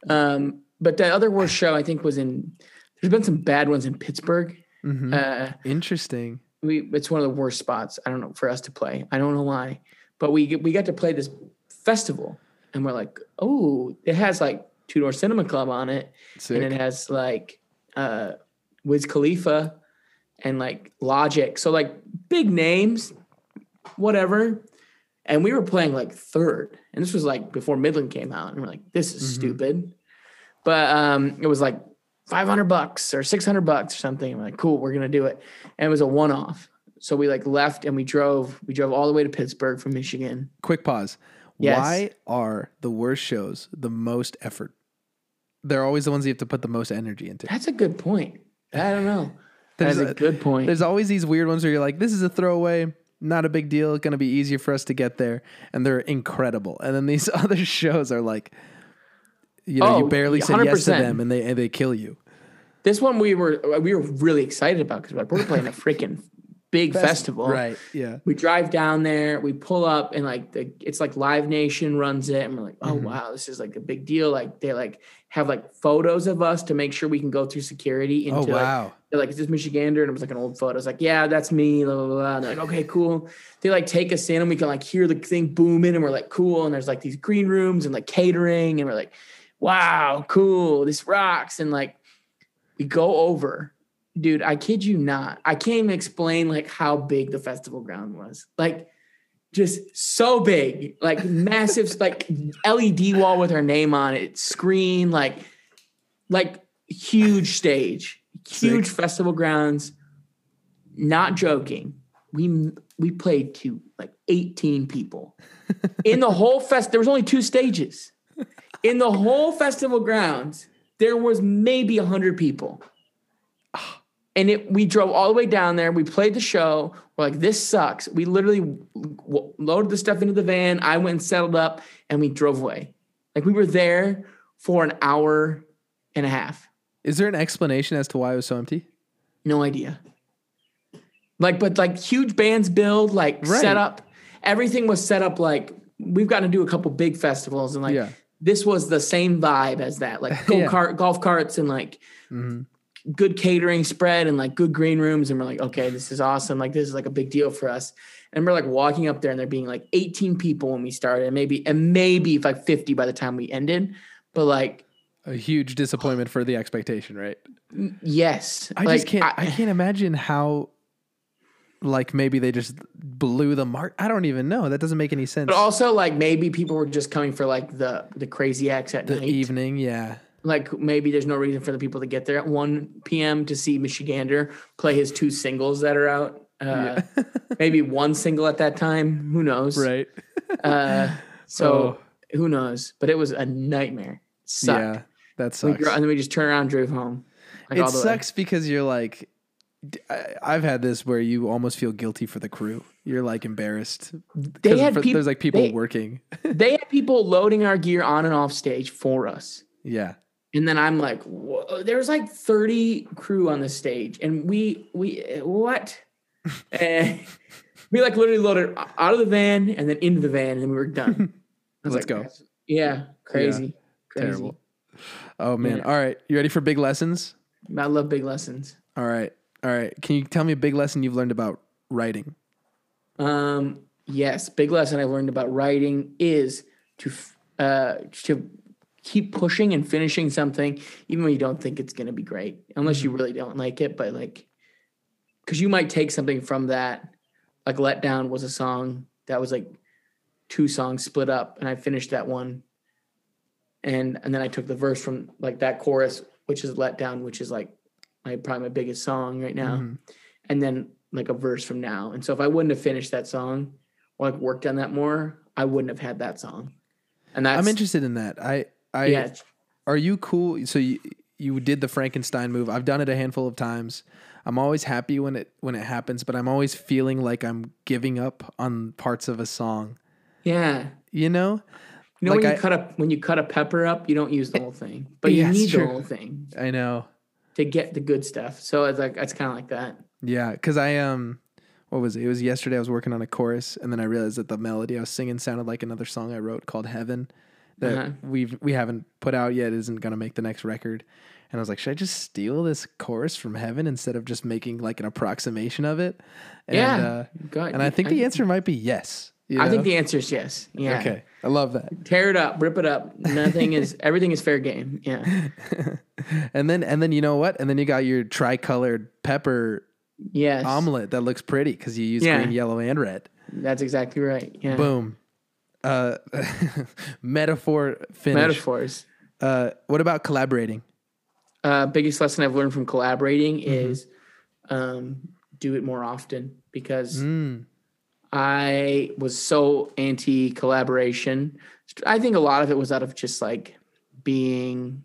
Um, but the other worst show I think was in. There's been some bad ones in Pittsburgh. Mm-hmm. Uh, Interesting. We it's one of the worst spots. I don't know for us to play. I don't know why, but we we got to play this festival, and we're like, oh, it has like Two Door Cinema Club on it, Sick. and it has like. Uh, Wiz Khalifa and like Logic. So like big names, whatever. And we were playing like third. And this was like before Midland came out. And we're like, this is mm-hmm. stupid. But um, it was like five hundred bucks or six hundred bucks or something. And we're like, cool, we're going to do it. And it was a one-off. So we like left and we drove. We drove all the way to Pittsburgh from Michigan. Quick pause. Yes. Why are the worst shows the most effort? They're always the ones you have to put the most energy into. That's a good point. I don't know. That's a, a good point. There's always these weird ones where you're like, this is a throwaway, not a big deal, going to be easier for us to get there. And they're incredible. And then these other shows are like, you know, oh, you barely one hundred percent say yes to them and they and they kill you. This one we were we were really excited about because we're like, we're playing a freaking big Fest, festival. Right, yeah. We drive down there, we pull up, and like the, it's like Live Nation runs it. And we're like, oh, mm-hmm. wow, this is like a big deal. Like they like have like photos of us to make sure we can go through security. Into, oh, wow. Like, they're like, is this Michigander? And it was like an old photo. It's like, yeah, that's me, blah, blah, blah. And they're like, okay, cool. They like take us in and we can like hear the thing booming and we're like, cool. And there's like these green rooms and like catering. And we're like, wow, cool. This rocks. And like we go over. Dude, I kid you not. I can't even explain like how big the festival ground was. Like just so big, like massive, like L E D wall with her name on it, screen, like, like huge stage, huge Sick. festival grounds. Not joking. We, we played to like eighteen people in the whole fest. There was only two stages in the whole festival grounds. There was maybe a hundred people. And it, we drove all the way down there. We played the show. We're like, this sucks. We literally w- loaded the stuff into the van. I went and settled up, and we drove away. Like, we were there for an hour and a half. Is there an explanation as to why it was so empty? No idea. Like, but, like, huge bands build, like, right. set up. Everything was set up, like, we've gotten to do a couple big festivals, and, like, yeah. this was the same vibe as that. Like, go-kart, yeah. golf carts and, like... Mm-hmm. good catering spread and like good green rooms. And we're like, okay, this is awesome. Like, this is like a big deal for us. And we're like walking up there and there being like eighteen people when we started and maybe, and maybe like fifty by the time we ended, but like a huge disappointment for the expectation, right? Yes. I like, just can't, I, I can't imagine how like maybe they just blew the mark. I don't even know. That doesn't make any sense. But also like maybe people were just coming for like the, the crazy acts at the night. The evening. Yeah. Like maybe there's no reason for the people to get there at one p.m. to see Michigander play his two singles that are out. Uh, yeah. Maybe one single at that time. Who knows? Right. uh, so oh. who knows? But it was a nightmare. It sucked. Yeah, that sucks. We grew, and then we just turn around and drove home. Like, it sucks way. because you're like, I, I've had this where you almost feel guilty for the crew. You're like embarrassed. They had for, peop- there's like people they, working. They had people loading our gear on and off stage for us. Yeah. And then I'm like, whoa, there was like thirty crew on the stage. And we, we, what? And we like literally loaded out of the van and then into the van, and then we were done. I was Let's like, go. Yeah, crazy, yeah, crazy. Terrible. Oh man. Yeah. All right. You ready for big lessons? I love big lessons. All right. All right. Can you tell me a big lesson you've learned about writing? Um, yes. Big lesson I learned about writing is to, uh, to keep pushing and finishing something, even when you don't think it's going to be great, unless you really don't like it. But like, cause you might take something from that. Like Let Down was a song that was like two songs split up, and I finished that one. And, and then I took the verse from like that chorus, which is Let Down, which is like my, probably my biggest song right now. Mm-hmm. And then like a verse from Now. And so if I wouldn't have finished that song or like worked on that more, I wouldn't have had that song. And that's, I'm interested in that. I, I, yeah. Are you cool? So you, you did the Frankenstein move. I've done it a handful of times. I'm always happy when it, when it happens, but I'm always feeling like I'm giving up on parts of a song. Yeah. You know? You know, like when you I, cut a when you cut a pepper up, you don't use the whole thing, but you yeah, need the whole thing. I know, to get the good stuff. So it's like it's kind of like that. Yeah, because I um, what was it? It was yesterday. I was working on a chorus, and then I realized that the melody I was singing sounded like another song I wrote called Heaven that uh-huh. we've we haven't put out yet. Isn't gonna make the next record. And I was like, should I just steal this chorus from Heaven instead of just making like an approximation of it? And, yeah. Uh, God, and I think I, the answer might be yes. You know? I think the answer is yes. Yeah. Okay. I love that. Tear it up, rip it up. Nothing is, everything is fair game. Yeah. and then, and then you know what? And then you got your tricolored pepper yes. omelet that looks pretty because you use yeah. green, yellow, and red. That's exactly right. Yeah. Boom. Uh, metaphor finish. Metaphors. Uh, what about collaborating? Uh, biggest lesson I've learned from collaborating mm-hmm. is um, do it more often because. Mm. I was so anti-collaboration. I think a lot of it was out of just like being,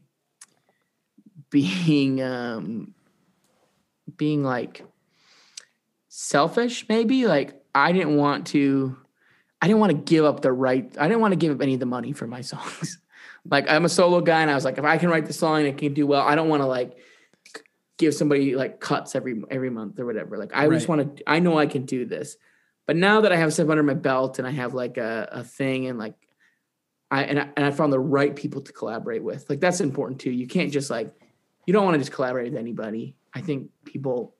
being, um, being like selfish, maybe. Like I didn't want to, I didn't want to give up the right, I didn't want to give up any of the money for my songs. Like I'm a solo guy and I was like, if I can write the song and it can do well, I don't want to like give somebody like cuts every, every month or whatever. Like I right. just want to, I know I can do this. But now that I have stuff under my belt and I have like a, a thing and like I and, I and I found the right people to collaborate with, like that's important too. You can't just like, you don't want to just collaborate with anybody. I think people,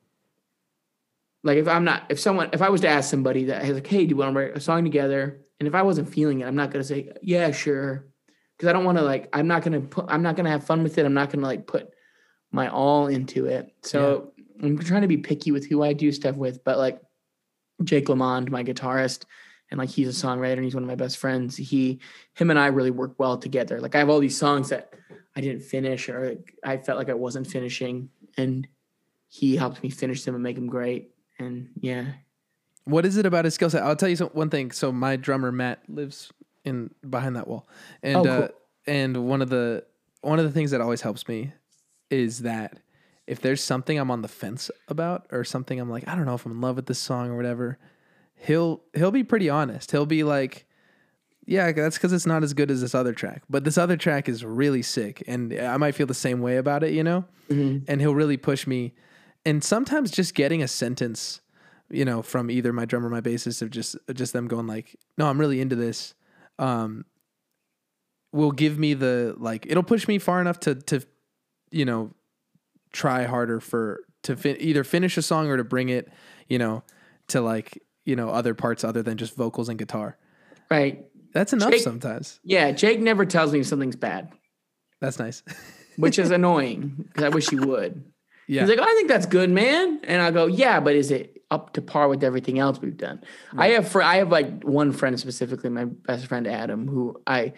like if I'm not, if someone, if I was to ask somebody that is like, hey, do you want to write a song together? And if I wasn't feeling it, I'm not going to say, yeah, sure. Cause I don't want to like, I'm not going to put, I'm not going to have fun with it. I'm not going to like put my all into it. So yeah. I'm trying to be picky with who I do stuff with, but like, Jake Lamond, my guitarist, and like he's a songwriter and he's one of my best friends. He, him and I really work well together. Like I have all these songs that I didn't finish or like I felt like I wasn't finishing, and he helped me finish them and make them great. And yeah. What is it about his skill set? I'll tell you some, one thing. So my drummer, Matt, lives in behind that wall. And, oh, cool. uh, and one of the, one of the things that always helps me is that if there's something I'm on the fence about or something I'm like, I don't know if I'm in love with this song or whatever, he'll he'll be pretty honest. He'll be like, yeah, that's because it's not as good as this other track. But this other track is really sick, and I might feel the same way about it, you know? Mm-hmm. And he'll really push me. And sometimes just getting a sentence, you know, from either my drummer or my bassist of just just them going like, no, I'm really into this, um, will give me the, like, it'll push me far enough to, to you know, try harder for to fin- either finish a song or to bring it, you know, to like, you know, other parts other than just vocals and guitar. Right. That's enough Jake, sometimes. Yeah. Jake never tells me something's bad. That's nice. Which is annoying because I wish he would. Yeah. He's like, oh, I think that's good, man. And I go, yeah, but is it up to par with everything else we've done? Right. I have, fr- I have like one friend specifically, my best friend, Adam, who I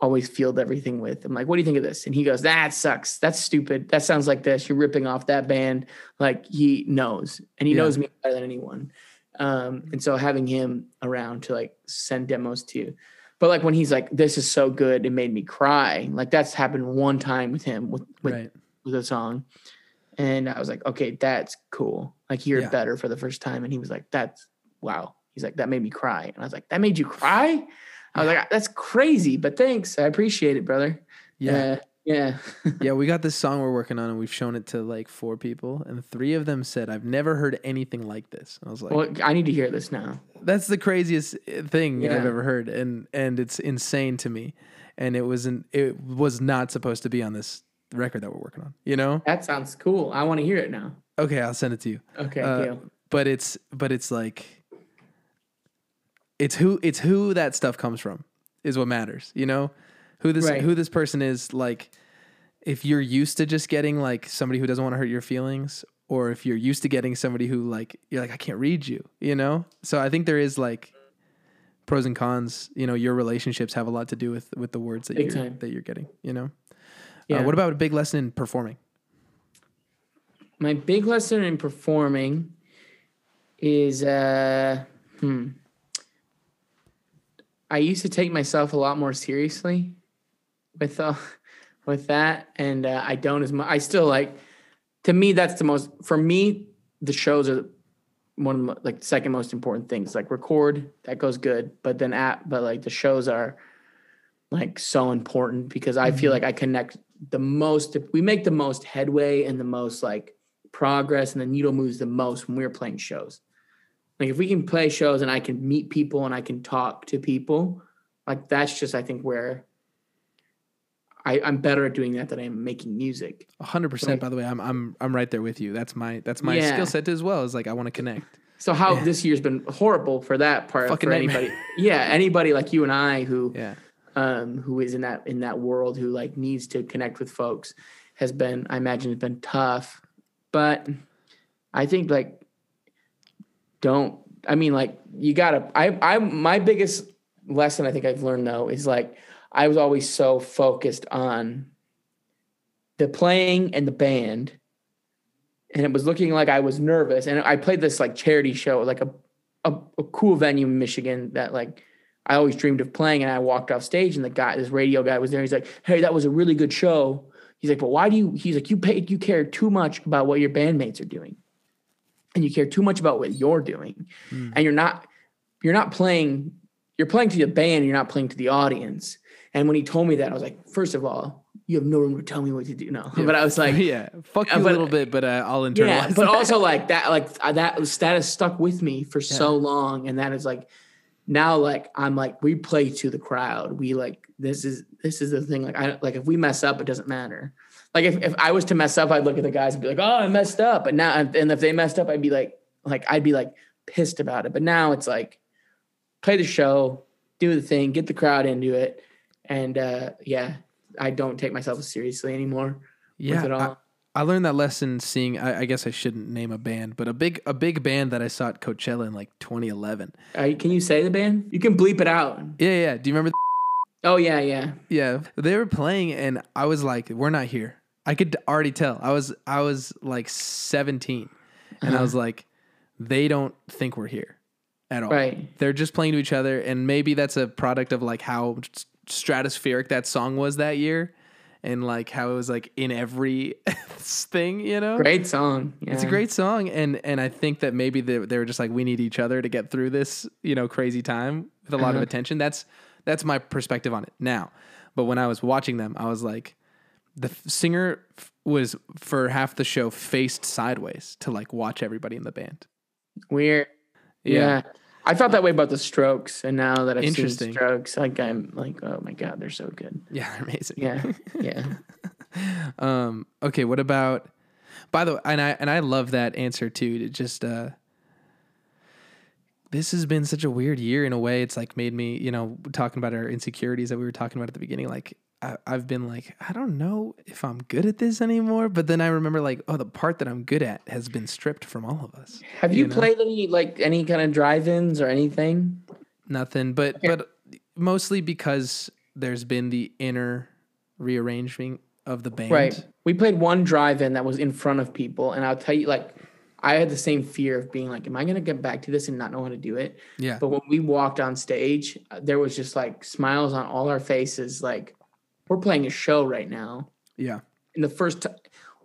always field everything with. I'm like, what do you think of this? And he goes, that sucks. That's stupid. That sounds like this. You're ripping off that band. Like he knows, and he yeah. knows me better than anyone. Um, and so having him around to like send demos to, but like when he's like, this is so good, it made me cry. Like that's happened one time with him with, with, right. with a song. And I was like, okay, that's cool. Like you're yeah. better for the first time. And he was like, that's wow. He's like, that made me cry. And I was like, that made you cry? I was like, that's crazy, but thanks. I appreciate it, brother. Yeah. Uh, Yeah. Yeah, we got this song we're working on, and we've shown it to like four people, and three of them said, I've never heard anything like this. I was like, well, I need to hear this now. That's the craziest thing yeah. I've ever heard, and and it's insane to me. And it was an, it was not supposed to be on this record that we're working on, you know? That sounds cool. I want to hear it now. Okay, I'll send it to you. Okay, uh, deal. But it's but it's like it's who it's who that stuff comes from is what matters, you know? Who this right. who this person is, like, if you're used to just getting like somebody who doesn't want to hurt your feelings, or if you're used to getting somebody who like you're like, I can't read you, you know? So I think there is like pros and cons, you know, your relationships have a lot to do with, with the words that big you're time. that you're getting, you know? Yeah. Uh, what about a big lesson in performing? My big lesson in performing is uh hmm. I used to take myself a lot more seriously with uh, with that, and uh, I don't as much. I still like, to me, that's the most, for me, the shows are one of the, like, second most important things. Like, record, that goes good, but then at but like the shows are like so important, because I mm-hmm. feel like I connect the most. We make the most headway and the most like progress, and the needle moves the most when we're playing shows. Like, if we can play shows and I can meet people and I can talk to people, like, that's just, I think, where I, I'm better at doing that than I am making music. A hundred percent. By the way, I'm I'm I'm right there with you. That's my that's my yeah. skill set as well. Is like, I want to connect. So how yeah. this year's been horrible for that part. Fucking for nightmare. anybody, yeah, anybody like you and I who, yeah. um, who is in that in that world, who like needs to connect with folks, has been, I imagine, it's been tough. But I think like. Don't, I mean, like, you gotta, I, I, my biggest lesson I think I've learned though is like, I was always so focused on the playing and the band. And it was looking like I was nervous. And I played this like charity show, like a, a, a cool venue in Michigan that like I always dreamed of playing. And I walked off stage and the guy, this radio guy was there. He's like, hey, that was a really good show. He's like, but why do you, he's like, you paid, you care too much about what your bandmates are doing. And you care too much about what you're doing, mm. and you're not, you're not playing, you're playing to the band, and you're not playing to the audience. And when he told me that, I was like, first of all, you have no room to tell me what to do. No, yeah. But I was like, yeah, fuck you but, a little bit, but uh, I'll internalize. Yeah, but that. also like that, like uh, that was, that has stuck with me for yeah. so long, and that is like, now like I'm like, we play to the crowd. We like this is this is the thing. Like I like if we mess up, it doesn't matter. Like if, if I was to mess up, I'd look at the guys and be like, oh, I messed up. But now, and if they messed up, I'd be like, like, I'd be like pissed about it. But now it's like, play the show, do the thing, get the crowd into it. And, uh, yeah, I don't take myself seriously anymore. Yeah. With it all. I, I learned that lesson seeing, I, I guess I shouldn't name a band, but a big, a big band that I saw at Coachella in like twenty eleven. Uh, can you say the band? You can bleep it out. Yeah. Yeah. Do you remember? The- oh yeah. Yeah. Yeah. They were playing and I was like, we're not here. I could already tell. I was I was like seventeen, and uh-huh. I was like, they don't think we're here at all. Right. They're just playing to each other, and maybe that's a product of like how stratospheric that song was that year, and like how it was like in every thing, you know? Great song. Yeah. It's a great song, and and I think that maybe they, they were just like, we need each other to get through this, you know, crazy time with a lot uh-huh. of attention. That's that's my perspective on it now. But when I was watching them, I was like, the singer f- was for half the show faced sideways to like watch everybody in the band. Weird. Yeah. yeah. I felt that way about the Strokes. And now that I've seen Strokes, like I'm like, oh my God, they're so good. Yeah. They're amazing. Yeah. Yeah. um, okay. What about, by the way, and I, and I love that answer too. To just, uh, this has been such a weird year in a way. It's like made me, you know, talking about our insecurities that we were talking about at the beginning, like, I've been like, I don't know if I'm good at this anymore. But then I remember like, oh, the part that I'm good at has been stripped from all of us. Have you, you know? played any, like any kind of drive-ins or anything? Nothing, but, okay. but mostly because there's been the inner rearranging of the band. Right. We played one drive-in that was in front of people. And I'll tell you, like, I had the same fear of being like, am I going to get back to this and not know how to do it? Yeah. But when we walked on stage, there was just like smiles on all our faces. Like, we're playing a show right now. Yeah. In the first t-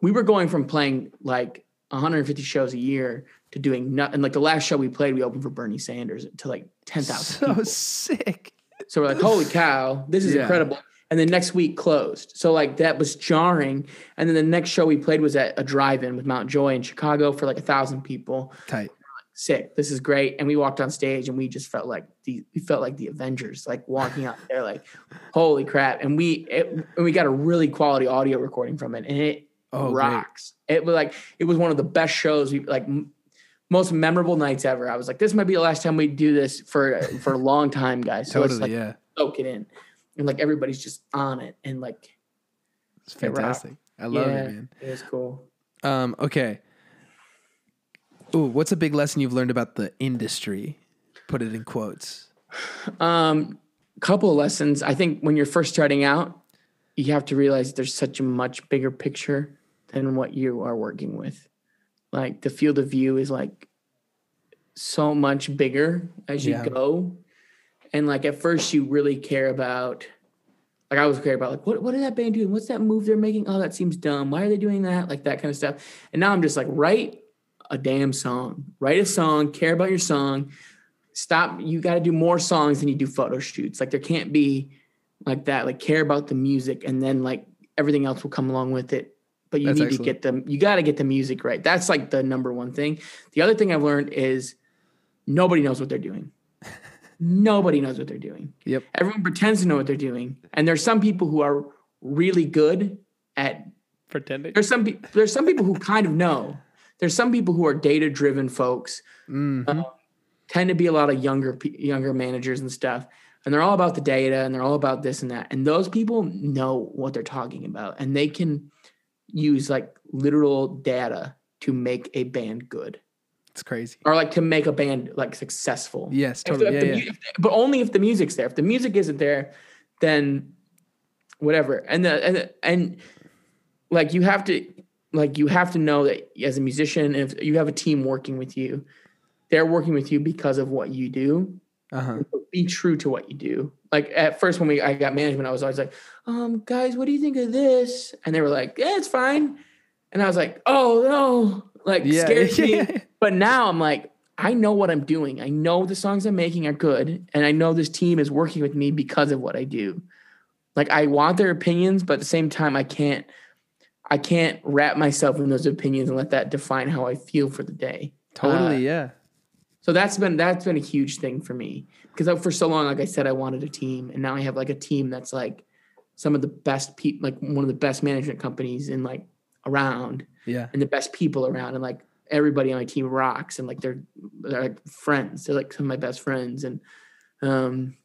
we were going from playing like one hundred fifty shows a year to doing nothing. Like the last show we played, we opened for Bernie Sanders to like ten thousand. So people. Sick. So we're like, holy cow, this is yeah. incredible. and then next week closed. So like that was jarring. And then the next show we played was at a drive-in with Mount Joy in Chicago for like a thousand people. Tight. Sick. This is great. And we walked on stage and we just felt like the, we felt like the Avengers, like walking out there, like, holy crap. And we, it, and we got a really quality audio recording from it, and it oh, rocks. Great. It was like, it was one of the best shows we like m- most memorable nights ever. I was like, this might be the last time we do this for, for a long time, guys. So totally, let's like yeah. soak it in. And like, everybody's just on it. And like, it's fantastic. It I love yeah, it, man. It was cool. Um, okay. Ooh, what's a big lesson you've learned about the industry? Put it in quotes. Um, couple of lessons. I think when you're first starting out, you have to realize there's such a much bigger picture than what you are working with. Like the field of view is like so much bigger as you yeah. go. And like at first you really care about, like I was caring about like, what, what did that band do? What's that move they're making? Oh, that seems dumb. Why are they doing that? Like that kind of stuff. And now I'm just like, right. a damn song, write a song, care about your song. Stop. You got to do more songs than you do photo shoots. Like there can't be like that, like care about the music. And then like everything else will come along with it, but you That's need excellent. to get them. You got to get the music right. That's like the number one thing. The other thing I've learned is nobody knows what they're doing. Nobody knows what they're doing. Yep. Everyone pretends to know what they're doing. And there's some people who are really good at pretending. There's some, there's some people who kind of know. There's some people who are data-driven folks, mm-hmm. uh, tend to be a lot of younger younger managers and stuff, and they're all about the data, and they're all about this and that. And those people know what they're talking about, and they can use, like, literal data to make a band good. It's crazy. Or, like, to make a band, like, successful. Yes, totally. If the, if yeah, the, yeah. If the, but only if the music's there. If the music isn't there, then whatever. And the, and the, and, like, you have to... Like you have to know that as a musician, if you have a team working with you, they're working with you because of what you do. Uh-huh. Be true to what you do. Like at first when we I got management, I was always like, um, guys, what do you think of this? And they were like, yeah, it's fine. And I was like, oh no, like yeah. scared me. But now I'm like, I know what I'm doing. I know the songs I'm making are good. And I know this team is working with me because of what I do. Like I want their opinions, but at the same time, I can't. I can't wrap myself in those opinions and let that define how I feel for the day. Totally. Uh, yeah. So that's been, that's been a huge thing for me because for so long, like I said, I wanted a team, and now I have like a team that's like some of the best people, like one of the best management companies in like around yeah. and the best people around. And like everybody on my team rocks, and like they're, they're like friends. They're like some of my best friends. And, um,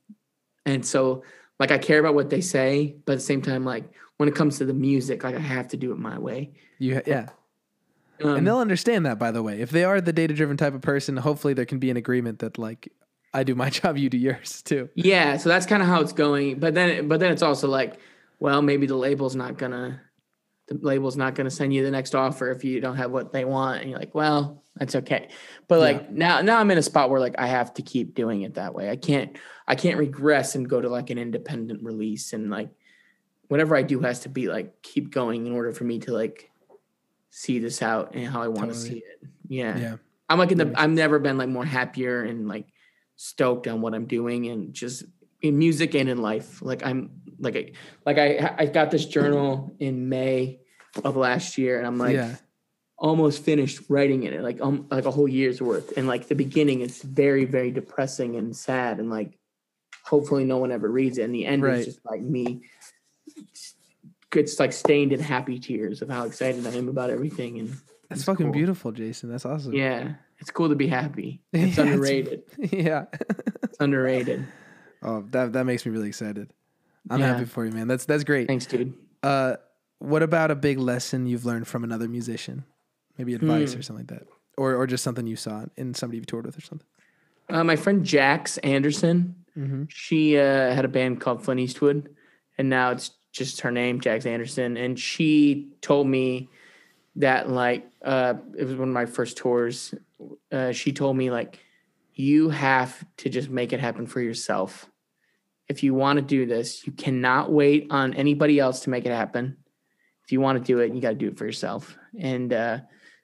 and so like, I care about what they say, but at the same time, like when it comes to the music, like I have to do it my way. You, yeah. Um, and they'll understand that, by the way, if they are the data-driven type of person, hopefully there can be an agreement that like, I do my job, you do yours too. Yeah. So that's kind of how it's going. But then, but then it's also like, well, maybe the label's not gonna, the label's not going to send you the next offer if you don't have what they want. And you're like, well, that's okay. But like yeah. now, now I'm in a spot where like, I have to keep doing it that way. I can't, I can't regress and go to like an independent release, and like, whatever I do has to be like, keep going in order for me to like see this out and how I want totally. to see it. Yeah. yeah. I'm like, in the, I've never been like more happier and like stoked on what I'm doing, and just in music and in life. Like I'm like, I, like I, I got this journal in May of last year, and I'm like yeah. almost finished writing it, like, um, like a whole year's worth. And like the beginning is very, very depressing and sad. And like, hopefully no one ever reads it. And the end right. is just like me. It's like stained in happy tears of how excited I am about everything. And that's fucking cool. Beautiful, Jason. That's awesome. Yeah. It's cool to be happy. It's yeah, underrated. It's, yeah. It's underrated. Oh, that, that makes me really excited. I'm yeah. happy for you, man. That's, that's great. Thanks, dude. Uh, what about a big lesson you've learned from another musician? Maybe advice mm. or something like that. Or, or just something you saw in somebody you toured with or something. Uh, my friend Jax Anderson, mm-hmm. she uh, had a band called Flynn Eastwood, and now it's just her name, Jax Anderson. And she told me that, like, uh, it was one of my first tours. Uh, she told me, like, you have to just make it happen for yourself. If you want to do this, you cannot wait on anybody else to make it happen. If you want to do it, you got to do it for yourself. And uh,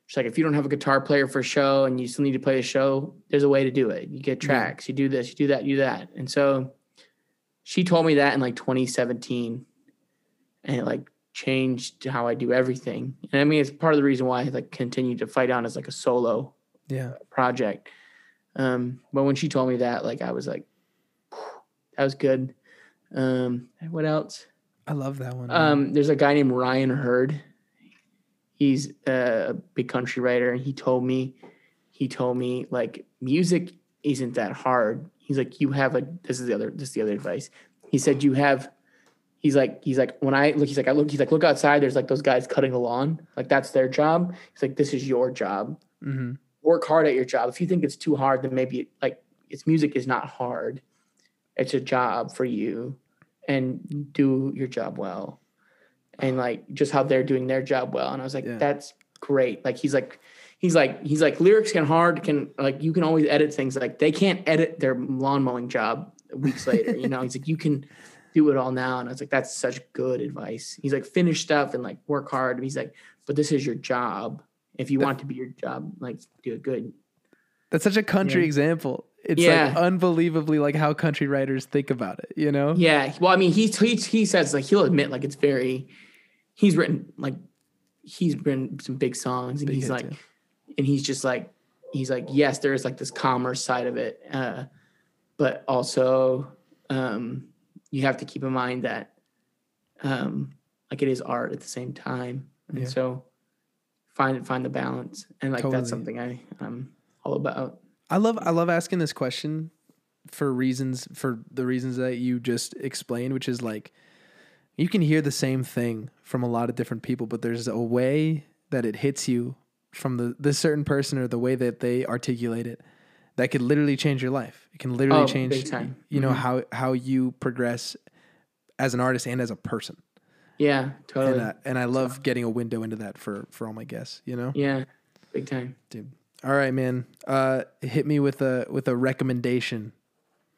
she's like, if you don't have a guitar player for a show and you still need to play a show, there's a way to do it. You get tracks, you do this, you do that, you do that. And so she told me that in like twenty seventeen. and it like changed how I do everything. And I mean, it's part of the reason why I like continued to fight on as like a solo yeah. project. Um, but when she told me that, like, I was like, that was good. Um, what else? I love that one. Um, there's a guy named Ryan Hurd. He's a big country writer. And he told me, he told me like music isn't that hard. He's like, you have a, this is the other, this is the other advice. He said, you have, he's like, he's like, when I look, he's like, I look, he's like, look outside. There's like those guys cutting the lawn. Like that's their job. He's like, this is your job. Mm-hmm. Work hard at your job. If you think it's too hard, then maybe like it's music is not hard. It's a job for you, and do your job well. And like just how they're doing their job well. And I was like, yeah. that's great. Like, he's like, he's like, he's like lyrics can hard can like, you can always edit things. Like they can't edit their lawn mowing job weeks later, you know, he's like, you can do it all now. And I was like, that's such good advice. He's like, finish stuff and like work hard. And he's like, but this is your job. If you that, want it to be your job, like do it good. That's such a country yeah. example. It's yeah. like unbelievably like how country writers think about it, you know? Yeah. Well, I mean, he, he, he says like, he'll admit like it's very, he's written like, he's written some big songs and big he's like, too. And he's just like, he's like, yes, there is like this commerce side of it. Uh, but also um, you have to keep in mind that um, like it is art at the same time. And yeah. so find, find the balance. And like, totally. That's something I, I'm all about. I love I love asking this question for reasons for the reasons that you just explained, which is like you can hear the same thing from a lot of different people, but there's a way that it hits you from the this certain person or the way that they articulate it that could literally change your life. It can literally oh, change big time. You know mm-hmm. how how you progress as an artist and as a person. Yeah, totally. And I, and I love getting a window into that for for all my guests, you know? Yeah. Big time. Dude. All right, man. Uh, hit me with a with a recommendation.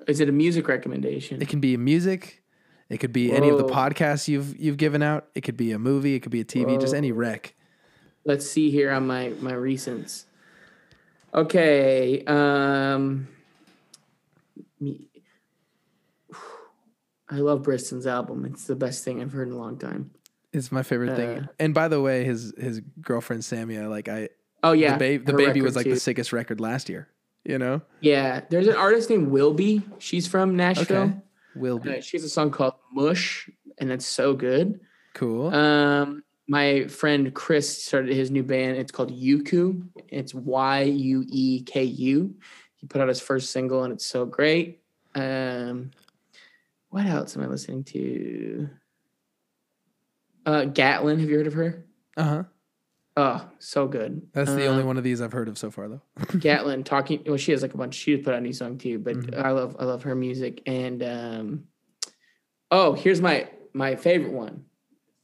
Is it a music recommendation? It can be a music. It could be Whoa. Any of the podcasts you've you've given out. It could be a movie. It could be a T V. Whoa. Just any rec. Let's see here on my my recents. Okay. Um, me, I love Briston's album. It's the best thing I've heard in a long time. It's my favorite uh, thing. And by the way, his his girlfriend Samia, like I. Oh yeah, the, ba- the baby was like too. The sickest record last year, you know. Yeah, there's an artist named Wilby. She's from Nashville. Okay. Wilby. Uh, she has a song called "Mush," and that's so good. Cool. Um, my friend Chris started his new band. It's called Yuku. It's Y U E K U. He put out his first single, and it's so great. Um, what else am I listening to? Uh, Gatlin. Have you heard of her? Uh huh. Oh, so good. That's the um, only one of these I've heard of so far, though. Gatlin talking. Well, she has like a bunch. She put out a new song too, but mm-hmm. I love I love her music. And um, oh, here's my my favorite one.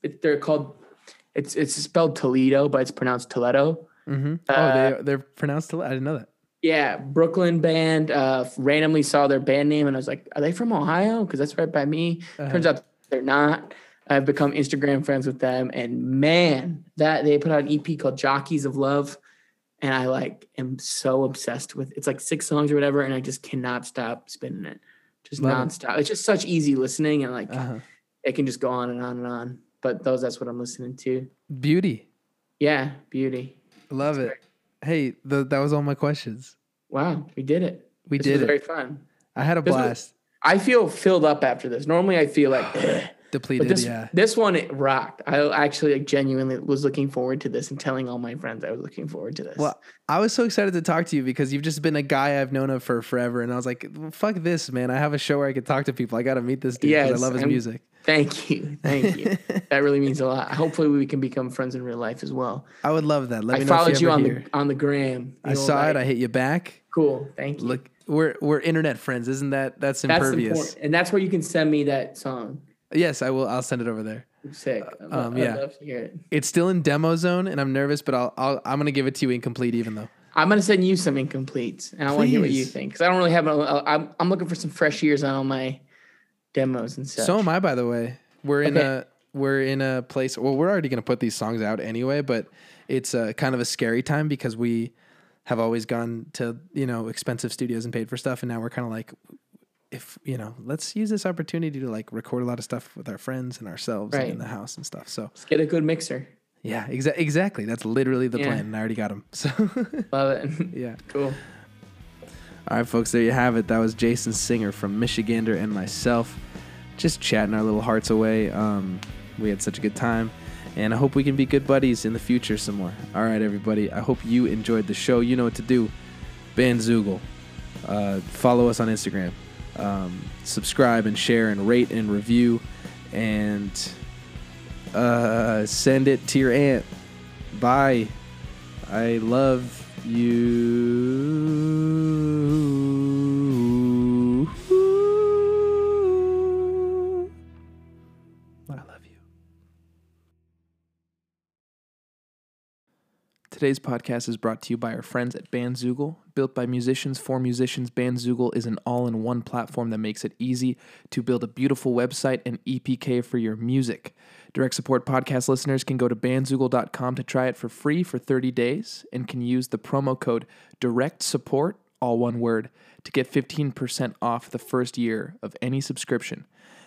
It, they're called. It's it's spelled Toledo, but it's pronounced Toledo. Mm-hmm. Oh, uh, they they're pronounced Toledo. I didn't know that. Yeah, Brooklyn band. Uh, randomly saw their band name and I was like, are they from Ohio? Because that's right by me. Uh-huh. Turns out they're not. I've become Instagram friends with them, and man, that they put out an E P called Jockeys of Love, and I like am so obsessed with it's like six songs or whatever, and I just cannot stop spinning it, just Love nonstop. It. It's just such easy listening, and like uh-huh. it can just go on and on and on. But those, that's what I'm listening to. Beauty, yeah, beauty. Love that's it. Great. Hey, the, that was all my questions. Wow, we did it. We this did was it. Very fun. I had a this blast. Was, I feel filled up after this. Normally, I feel like. Depleted, this, yeah. This one, it rocked. I actually like, genuinely was looking forward to this and telling all my friends I was looking forward to this. Well, I was so excited to talk to you because you've just been a guy I've known of for forever. And I was like, well, fuck this, man. I have a show where I can talk to people. I got to meet this dude because yes, I love his I'm, music. Thank you. Thank you. That really means a lot. Hopefully we can become friends in real life as well. I would love that. Let I me know followed if you, you on, the, on the gram. The I saw light. It. I hit you back. Cool. Thank you. Look, we're, we're internet friends. Isn't that, that's impervious. That's and that's where you can send me that song. Yes, I will. I'll send it over there. Sick. I'm, um, yeah. I'd love to hear it. It's still in demo zone, and I'm nervous, but I'll, I'll, I'm going to give it to you incomplete even though. I'm going to send you some incompletes, and I want to hear what you think because I don't really have – I'm, I'm looking for some fresh ears on all my demos and stuff. So am I, by the way. We're in okay. a we're in a place – well, we're already going to put these songs out anyway, but it's a, kind of a scary time because we have always gone to, you know, expensive studios and paid for stuff, and now we're kind of like – if, you know, let's use this opportunity to like record a lot of stuff with our friends and ourselves right. and in the house and stuff. So let's get a good mixer. Yeah, exa- exactly. That's literally the yeah. plan. And I already got them. So love it. Yeah. Cool. All right, folks, there you have it. That was Jason Singer from Michigander and myself just chatting our little hearts away. Um, we had such a good time, and I hope we can be good buddies in the future some more. All right, everybody. I hope you enjoyed the show. You know what to do. Bandzoogle. Uh, follow us on Instagram. Um, subscribe and share and rate and review, and uh, send it to your aunt. Bye. I love you. I love you. Today's podcast is brought to you by our friends at Bandzoogle. Built by musicians for musicians, Bandzoogle is an all-in-one platform that makes it easy to build a beautiful website and E P K for your music. Direct Support podcast listeners can go to bandzoogle dot com to try it for free for thirty days and can use the promo code DIRECTSUPPORT, all one word, to get fifteen percent off the first year of any subscription.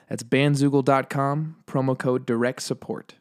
That's bandzoogle dot com, promo code DIRECTSUPPORT.